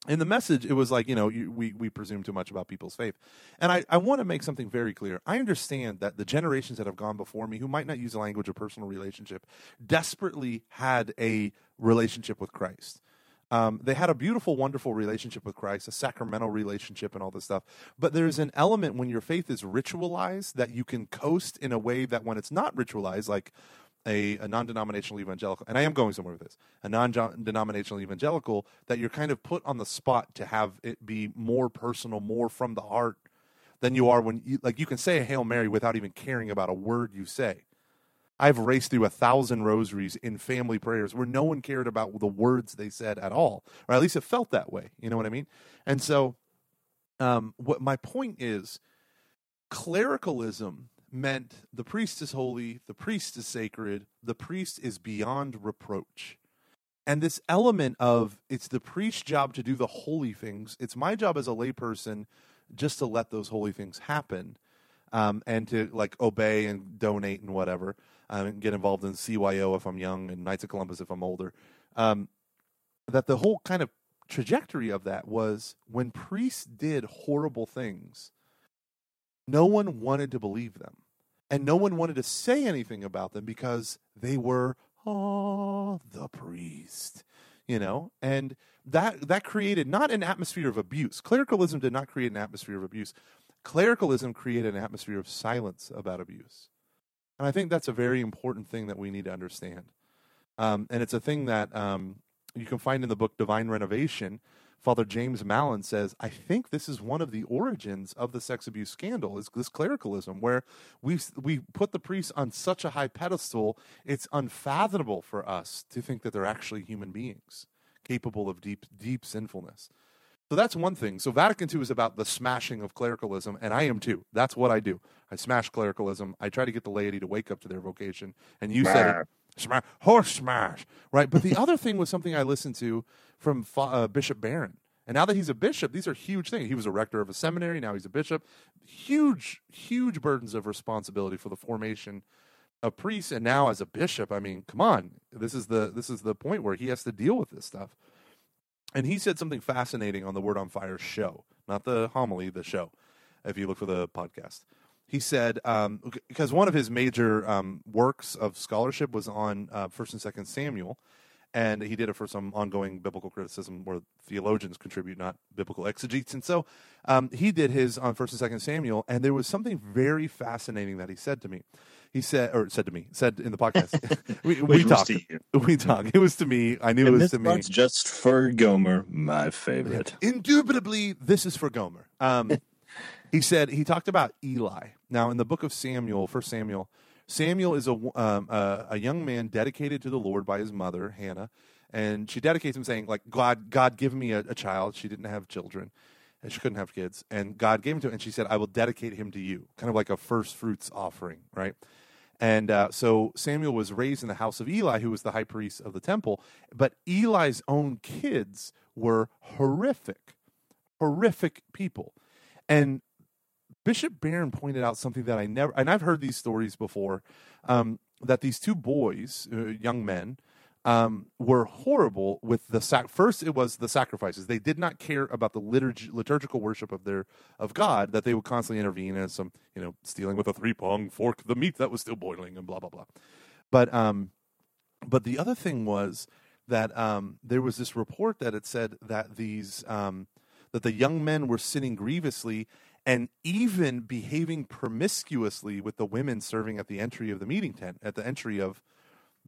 in the message, it was like, you know, we presume too much about people's faith. And I want to make something very clear. I understand that the generations that have gone before me, who might not use the language of personal relationship, desperately had a relationship with Christ. They had a beautiful, wonderful relationship with Christ, a sacramental relationship and all this stuff. But there's an element when your faith is ritualized that you can coast in a way that when it's not ritualized, like a non-denominational evangelical, and I am going somewhere with this, a non-denominational evangelical, that you're kind of put on the spot to have it be more personal, more from the heart than you are when you can say a Hail Mary without even caring about a word you say. I've raced through 1,000 rosaries in family prayers where no one cared about the words they said at all, or at least it felt that way. You know what I mean? And so what my point is, clericalism meant the priest is holy, the priest is sacred, the priest is beyond reproach. And this element of it's the priest's job to do the holy things. It's my job as a layperson just to let those holy things happen. And to obey and donate and whatever, and get involved in CYO if I'm young and Knights of Columbus if I'm older, that the whole kind of trajectory of that was when priests did horrible things, no one wanted to believe them, and no one wanted to say anything about them because they were, oh, the priest, you know, and that created not an atmosphere of abuse. Clericalism did not create an atmosphere of abuse. Clericalism created an atmosphere of silence about abuse. And I think that's a very important thing that we need to understand. And it's a thing that you can find in the book Divine Renovation. Father James Mallon says, I think this is one of the origins of the sex abuse scandal, is this clericalism, where we put the priests on such a high pedestal, it's unfathomable for us to think that they're actually human beings capable of deep, deep sinfulness. So that's one thing. So Vatican II is about the smashing of clericalism, and I am too. That's what I do. I smash clericalism. I try to get the laity to wake up to their vocation. And you said it. Smash. Horse smash. Right? But the other thing was something I listened to from Bishop Barron. And now that he's a bishop, these are huge things. He was a rector of a seminary. Now he's a bishop. Huge, huge burdens of responsibility for the formation of priests. And now as a bishop, I mean, come on. This is the point where he has to deal with this stuff. And he said something fascinating on the Word on Fire show, not the homily, the show, if you look for the podcast. He said, because one of his major works of scholarship was on 1st and 2nd Samuel, and he did it for some ongoing biblical criticism where theologians contribute, not biblical exegetes. And so he did his on 1st and 2nd Samuel, and there was something very fascinating that he said to me. He said, or said to me, said in the podcast. We talked. It was to me. I knew it was to me. It's just for Gomer, my favorite. Indubitably, this is for Gomer. He said, he talked about Eli. Now, in the book of Samuel, 1 Samuel, Samuel is a young man dedicated to the Lord by his mother, Hannah. And she dedicates him saying, God give me a child. She didn't have children. And she couldn't have kids. And God gave him to her. And she said, I will dedicate him to you. Kind of like a first fruits offering, right? And so Samuel was raised in the house of Eli, who was the high priest of the temple. But Eli's own kids were horrific, horrific people. And Bishop Barron pointed out something that I never, and I've heard these stories before, that these two boys, young men, were horrible with the first. It was the sacrifices. They did not care about the liturgical worship of God. That they would constantly intervene as some, you know, stealing with a 3-prong fork the meat that was still boiling and blah blah blah. But the other thing was that there was this report that it said that these that the young men were sinning grievously and even behaving promiscuously with the women serving at the entry of the meeting tent, at the entry of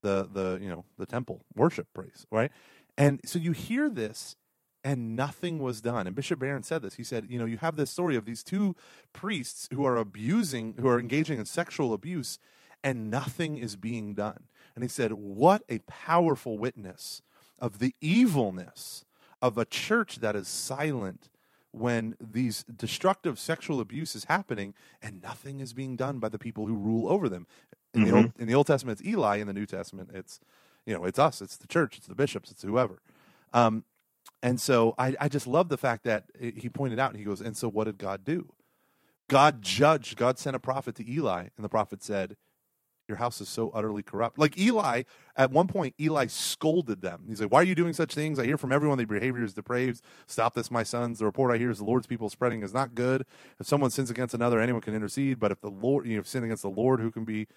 the temple worship praise, right? And so you hear this, and nothing was done. And Bishop Barron said this. He said, you know, you have this story of these two priests who are engaging in sexual abuse, and nothing is being done. And he said, what a powerful witness of the evilness of a church that is silent when these destructive sexual abuse is happening and nothing is being done by the people who rule over them. In the Old Testament, it's Eli. In the New Testament, it's us. It's the church. It's the bishops. It's whoever. And so I just love the fact that he pointed out, and he goes, and so what did God do? God judged. God sent a prophet to Eli, and the prophet said, your house is so utterly corrupt. Like Eli, at one point, Eli scolded them. He's like, why are you doing such things? I hear from everyone their behavior is depraved. Stop this, my sons. The report I hear is the Lord's people spreading is not good. If someone sins against another, anyone can intercede. But if the Lord, you have sinned against the Lord, who can be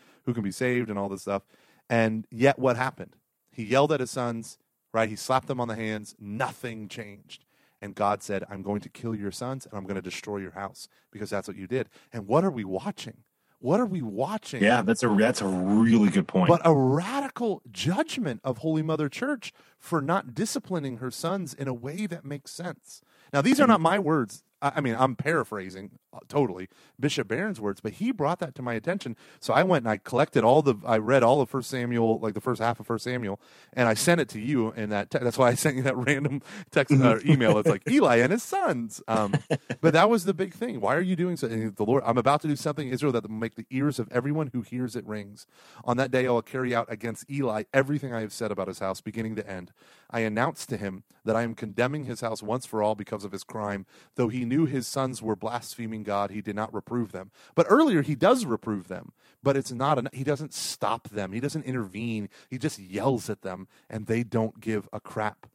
saved, and all this stuff. And yet what happened? He yelled at his sons, right? He slapped them on the hands. Nothing changed. And God said, I'm going to kill your sons, and I'm going to destroy your house, because that's what you did. And what are we watching? What are we watching? Yeah, that's a really good point. But a radical judgment of Holy Mother Church for not disciplining her sons in a way that makes sense. Now, these are not my words. I mean, I'm paraphrasing totally Bishop Barron's words, but he brought that to my attention. So I went and I read all of 1 Samuel, like the first half of 1 Samuel, and I sent it to you. And that's why I sent you that random text or email. It's like Eli and his sons. But that was the big thing. Why are you doing so? And the Lord, I'm about to do something in Israel that will make the ears of everyone who hears it rings. On that day, I will carry out against Eli everything I have said about his house, beginning to end. I announce to him that I am condemning his house once for all because of his crime, though he knew his sons were blaspheming God. He did not reprove them. But earlier he does reprove them, but it's not he doesn't stop them. He doesn't intervene. He just yells at them, and they don't give a crap.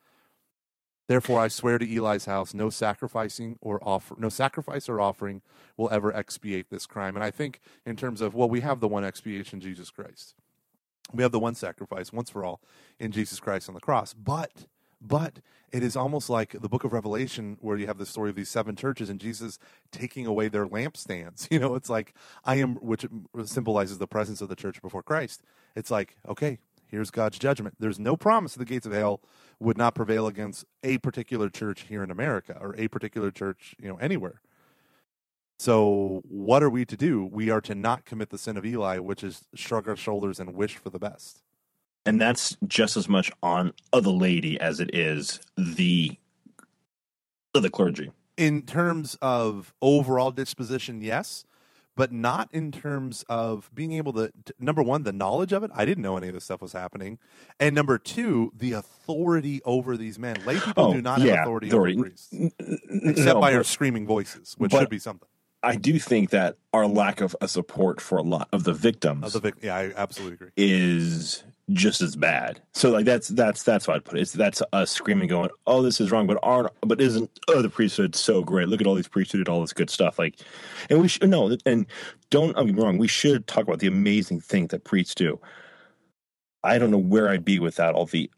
Therefore, I swear to Eli's house, no sacrifice or offering will ever expiate this crime. And I think in terms of, well, we have the one expiation, Jesus Christ. We have the one sacrifice once for all in Jesus Christ on the cross. But it is almost like the book of Revelation, where you have the story of these seven churches and Jesus taking away their lampstands. You know, it's like which symbolizes the presence of the church before Christ. It's like, okay, here's God's judgment. There's no promise that the gates of hell would not prevail against a particular church here in America, or a particular church, you know, anywhere. So what are we to do? We are to not commit the sin of Eli, which is shrug our shoulders and wish for the best. And that's just as much on the lady as it is the clergy. In terms of overall disposition, yes, but not in terms of being able to, number one, the knowledge of it. I didn't know any of this stuff was happening. And number two, the authority over these men. Lay people do not have authority over priests, except by our screaming voices, which should be something. I do think that our lack of a support for a lot of the victims I absolutely agree, is just as bad. So like that's how I'd put it. That's us screaming, going, oh, this is wrong, but isn't the priesthood so great? Look at all these priests who did all this good stuff. Like, and we should know, and don't get me wrong, we should talk about the amazing thing that priests do. I don't know where I'd be without all the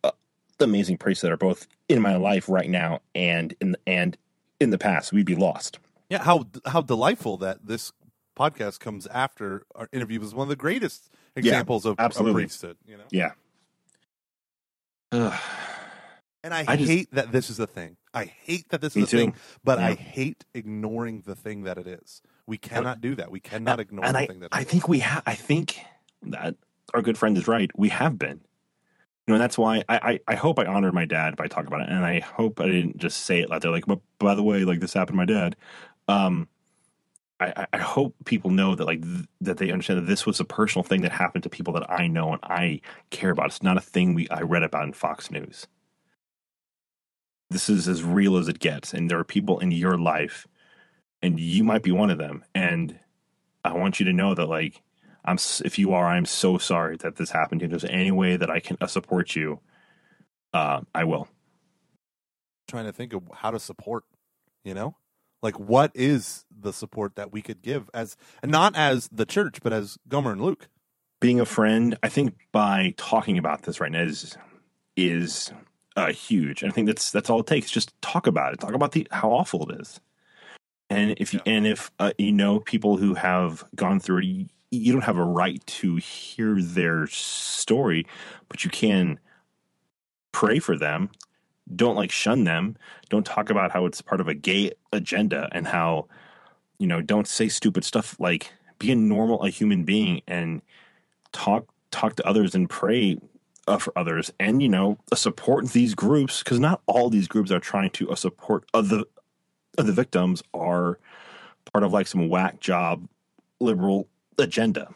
amazing priests that are both in my life right now and in the past. We'd be lost. Yeah, how delightful that this podcast comes after our interview was one of the greatest examples of priesthood. You know? Yeah. And I hate that this is a thing. I hate that this is a thing, but yeah. I hate ignoring the thing that it is. We cannot do that. We cannot ignore the thing that it is. I think that our good friend is right. We have been. You know, and that's why I hope I honored my dad by talking about it. And I hope I didn't just say it out there like, but by the way, like this happened to my dad. I hope people know that that they understand that this was a personal thing that happened to people that I know and I care about. It's not a thing I read about in Fox News. This is as real as it gets, and there are people in your life, and you might be one of them. And I want you to know that, like, I'm so sorry that this happened to you. If there's any way that I can support you, I will. I'm trying to think of how to support, you know. Like, what is the support that we could give as, not as the church, but as Gomer and Luke? Being a friend, I think by talking about this right now is huge. And I think that's all it takes. Just talk about it. Talk about how awful it is. And if people who have gone through it, you don't have a right to hear their story, but you can pray for them. Don't shun them. Don't talk about how it's part of a gay agenda and how, you know, don't say stupid stuff. Like, be a human being and talk to others and pray for others. And, you know, support these groups, because not all these groups are trying to support other victims are part of some whack job liberal agenda.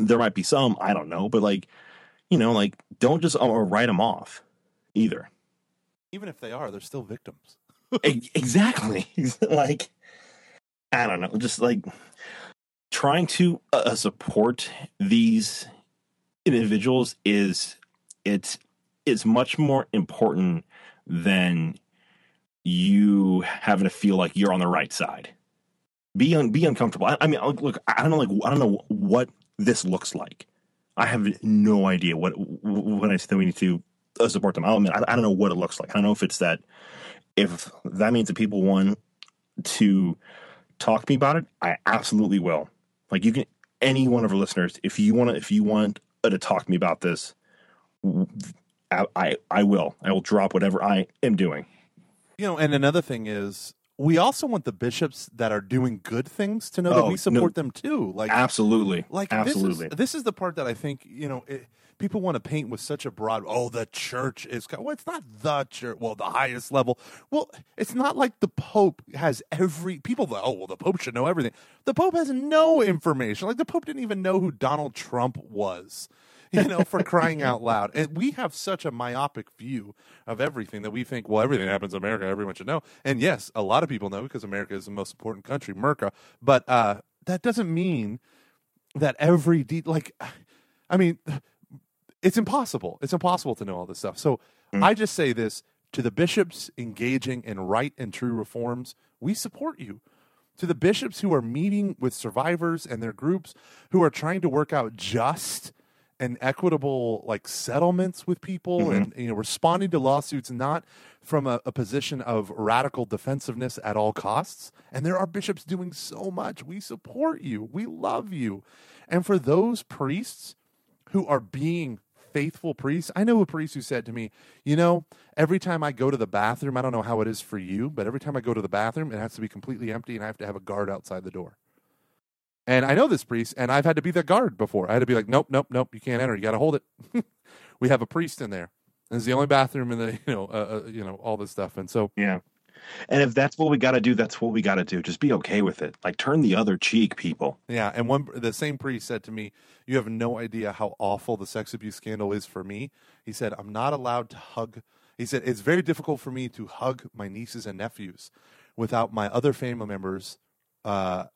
There might be some, I don't know, but don't just write them off either. Even if they are, they're still victims. Exactly. I don't know. Just trying to support these individuals is much more important than you having to feel like you're on the right side. Be uncomfortable. I mean, look, I don't know what this looks like. I have no idea what I said we need to support them. I'll admit, I don't know what it looks like. I don't know if it's that, if that means that people want to talk to me about it, I absolutely will. You can, any one of our listeners, if you want to talk to me about this, I will. I will drop whatever I am doing. You know, and another thing is, we also want the bishops that are doing good things to know that we support them too. Absolutely. Absolutely. This is the part that I think, people want to paint with such a broad, the church is, it's not the church, the highest level. Well, it's not like the Pope has the Pope should know everything. The Pope has no information. The Pope didn't even know who Donald Trump was. For crying out loud. And we have such a myopic view of everything that we think, everything happens in America, everyone should know. And yes, a lot of people know because America is the most important country, Merca. But that doesn't mean that every it's impossible. It's impossible to know all this stuff. So I just say this to the bishops engaging in right and true reforms: we support you. To the bishops who are meeting with survivors and their groups, who are trying to work out just and equitable settlements with people, and responding to lawsuits not from a position of radical defensiveness at all costs. And there are bishops doing so much. We support you. We love you. And for those priests who are being faithful priests, I know a priest who said to me, every time I go to the bathroom, I don't know how it is for you, but every time I go to the bathroom, it has to be completely empty and I have to have a guard outside the door. And I know this priest, and I've had to be the guard before. I had to be nope, you can't enter. You got to hold it. We have a priest in there. It's the only bathroom in the, all this stuff. And so, yeah. And if that's what we got to do, that's what we got to do. Just be okay with it. Turn the other cheek, people. Yeah. And the same priest said to me, "You have no idea how awful the sex abuse scandal is for me." He said, "I'm not allowed to hug." He said, "It's very difficult for me to hug my nieces and nephews without my other family members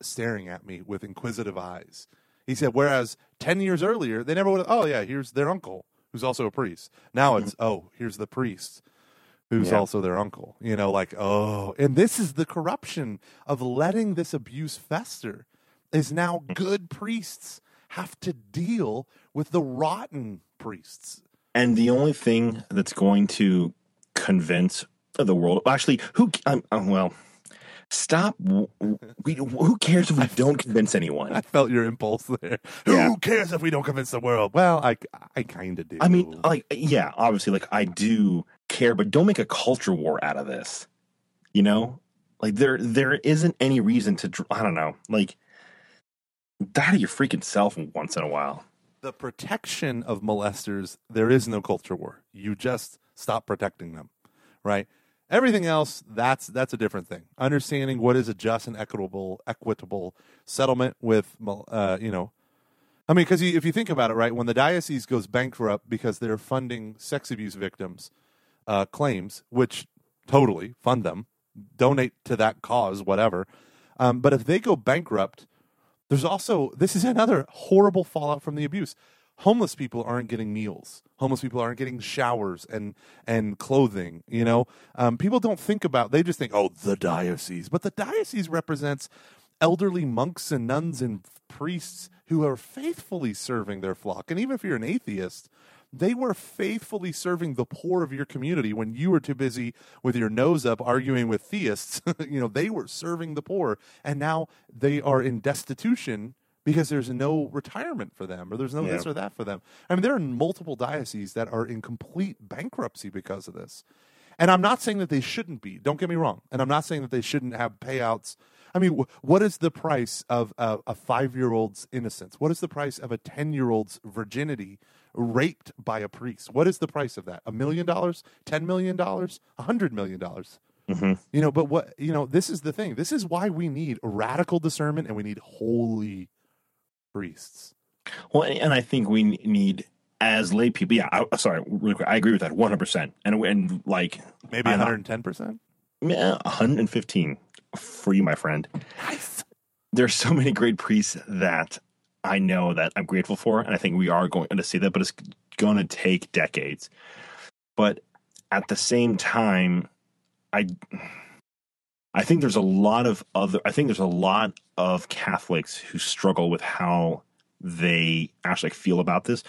staring at me with inquisitive eyes." He said, whereas 10 years earlier, they never would have, here's their uncle, who's also a priest. Now it's, here's the priest, who's also their uncle. And this is the corruption of letting this abuse fester, is now good priests have to deal with the rotten priests. And the only thing that's going to convince the world, stop. Who cares if we don't convince anyone? I felt your impulse there. Yeah. Who cares if we don't convince the world? Well, I kind of do. I mean, obviously, I do care, but don't make a culture war out of this. There isn't any reason to, I don't know, die to your freaking self once in a while. The protection of molesters, there is no culture war. You just stop protecting them, right? Everything else, that's a different thing. Understanding what is a just and equitable settlement with, because if you think about it, right, when the diocese goes bankrupt because they're funding sex abuse victims' claims, which totally fund them, donate to that cause, whatever. But if they go bankrupt, there's also, this is another horrible fallout from the abuse. Homeless people aren't getting meals. Homeless people aren't getting showers and clothing, People don't think about, they just think, the diocese. But the diocese represents elderly monks and nuns and priests who are faithfully serving their flock. And even if you're an atheist, they were faithfully serving the poor of your community when you were too busy with your nose up arguing with theists. They were serving the poor. And now they are in destitution because there's no retirement for them, or there's no this or that for them. I mean, there are multiple dioceses that are in complete bankruptcy because of this. And I'm not saying that they shouldn't be. Don't get me wrong. And I'm not saying that they shouldn't have payouts. I mean, what is the price of a 5-year-old's innocence? What is the price of a 10-year-old's virginity raped by a priest? What is the price of that? $1 million? $10 million? $100 million? Mm-hmm. You know, but what, you know, this is the thing. This is why we need radical discernment and we need holy priests. Well, and I think we need, as lay people, really quick, I agree with that 100%. And like, maybe 110%? Yeah, 115 for you, my friend. Nice. There's so many great priests that I know that I'm grateful for, and I think we are going to see that, but it's going to take decades. But at the same time, I think there's a lot of Catholics who struggle with how they actually feel about this.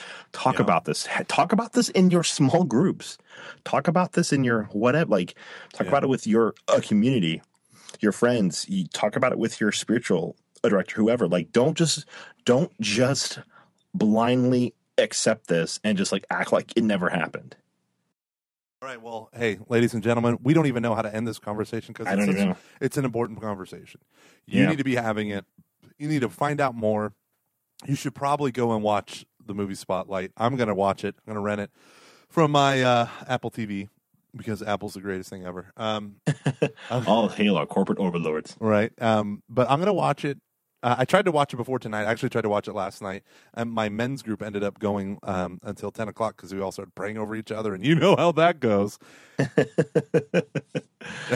About this. Talk about this in your small groups. Talk about this in your whatever. Like, talk about it with your community, your friends. You talk about it with your spiritual director, whoever. Like, don't just blindly accept this and just like act like it never happened. All right, well, hey, ladies and gentlemen, we don't even know how to end this conversation because it's an important conversation. You need to be having it. You need to find out more. You should probably go and watch the movie Spotlight. I'm going to watch it. I'm going to rent it from my Apple TV because Apple's the greatest thing ever. All hail our corporate overlords. Right, but I'm going to watch it. I tried to watch it before tonight. I actually tried to watch it last night. My men's group ended up going until 10 o'clock because we all started praying over each other, and you know how that goes.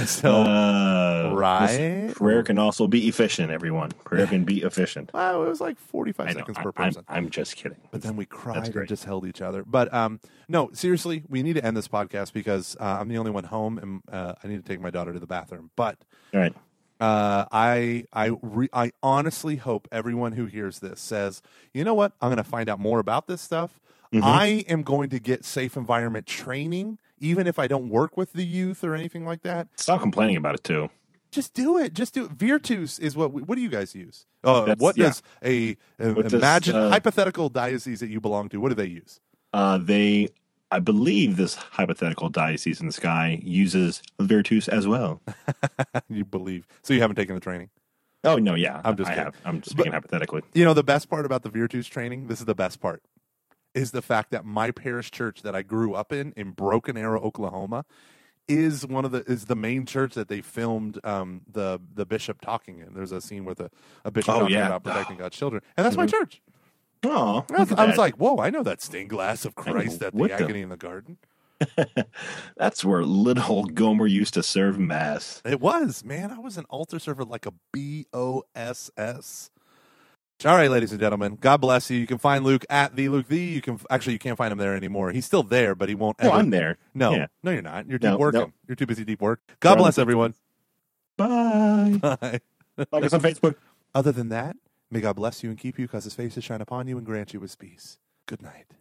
So, right? Prayer can also be efficient, everyone. Prayer can be efficient. Wow, it was like 45 seconds per person. I'm just kidding. But then we cried and just held each other. But no, seriously, we need to end this podcast because I'm the only one home, and I need to take my daughter to the bathroom. But all right. I honestly hope everyone who hears this says, you know what? I'm going to find out more about this stuff. Mm-hmm. I am going to get safe environment training, even if I don't work with the youth or anything like that. Stop complaining about it too. Just do it. Just do it. Virtus is what do you guys use? What does a hypothetical diocese that you belong to, what do they use? I believe this hypothetical diocese in the sky uses Virtus as well. You believe. So you haven't taken the training? Oh, no, yeah. I'm just speaking hypothetically. You know, the best part about the Virtus training, this is the best part, is the fact that my parish church that I grew up in Broken Arrow, Oklahoma, is the main church that they filmed the bishop talking in. There's a scene with a bishop talking about protecting God's children. And that's my church. Oh, I was like, whoa, I know that stained glass of Christ at the agony in the garden. That's where little old Gomer used to serve mass. It was, man. I was an altar server like a B.O.S.S. All right, ladies and gentlemen, God bless you. You can find Luke at the Luke the. You can't find him there anymore. He's still there, but he won't. I'm there. No, no, you're not. You're working. No. You're too busy deep work. God bless everyone. Bye. Bye. Like us on Facebook. Other than that, may God bless you and keep you, cause his face to shine upon you and grant you his peace. Good night.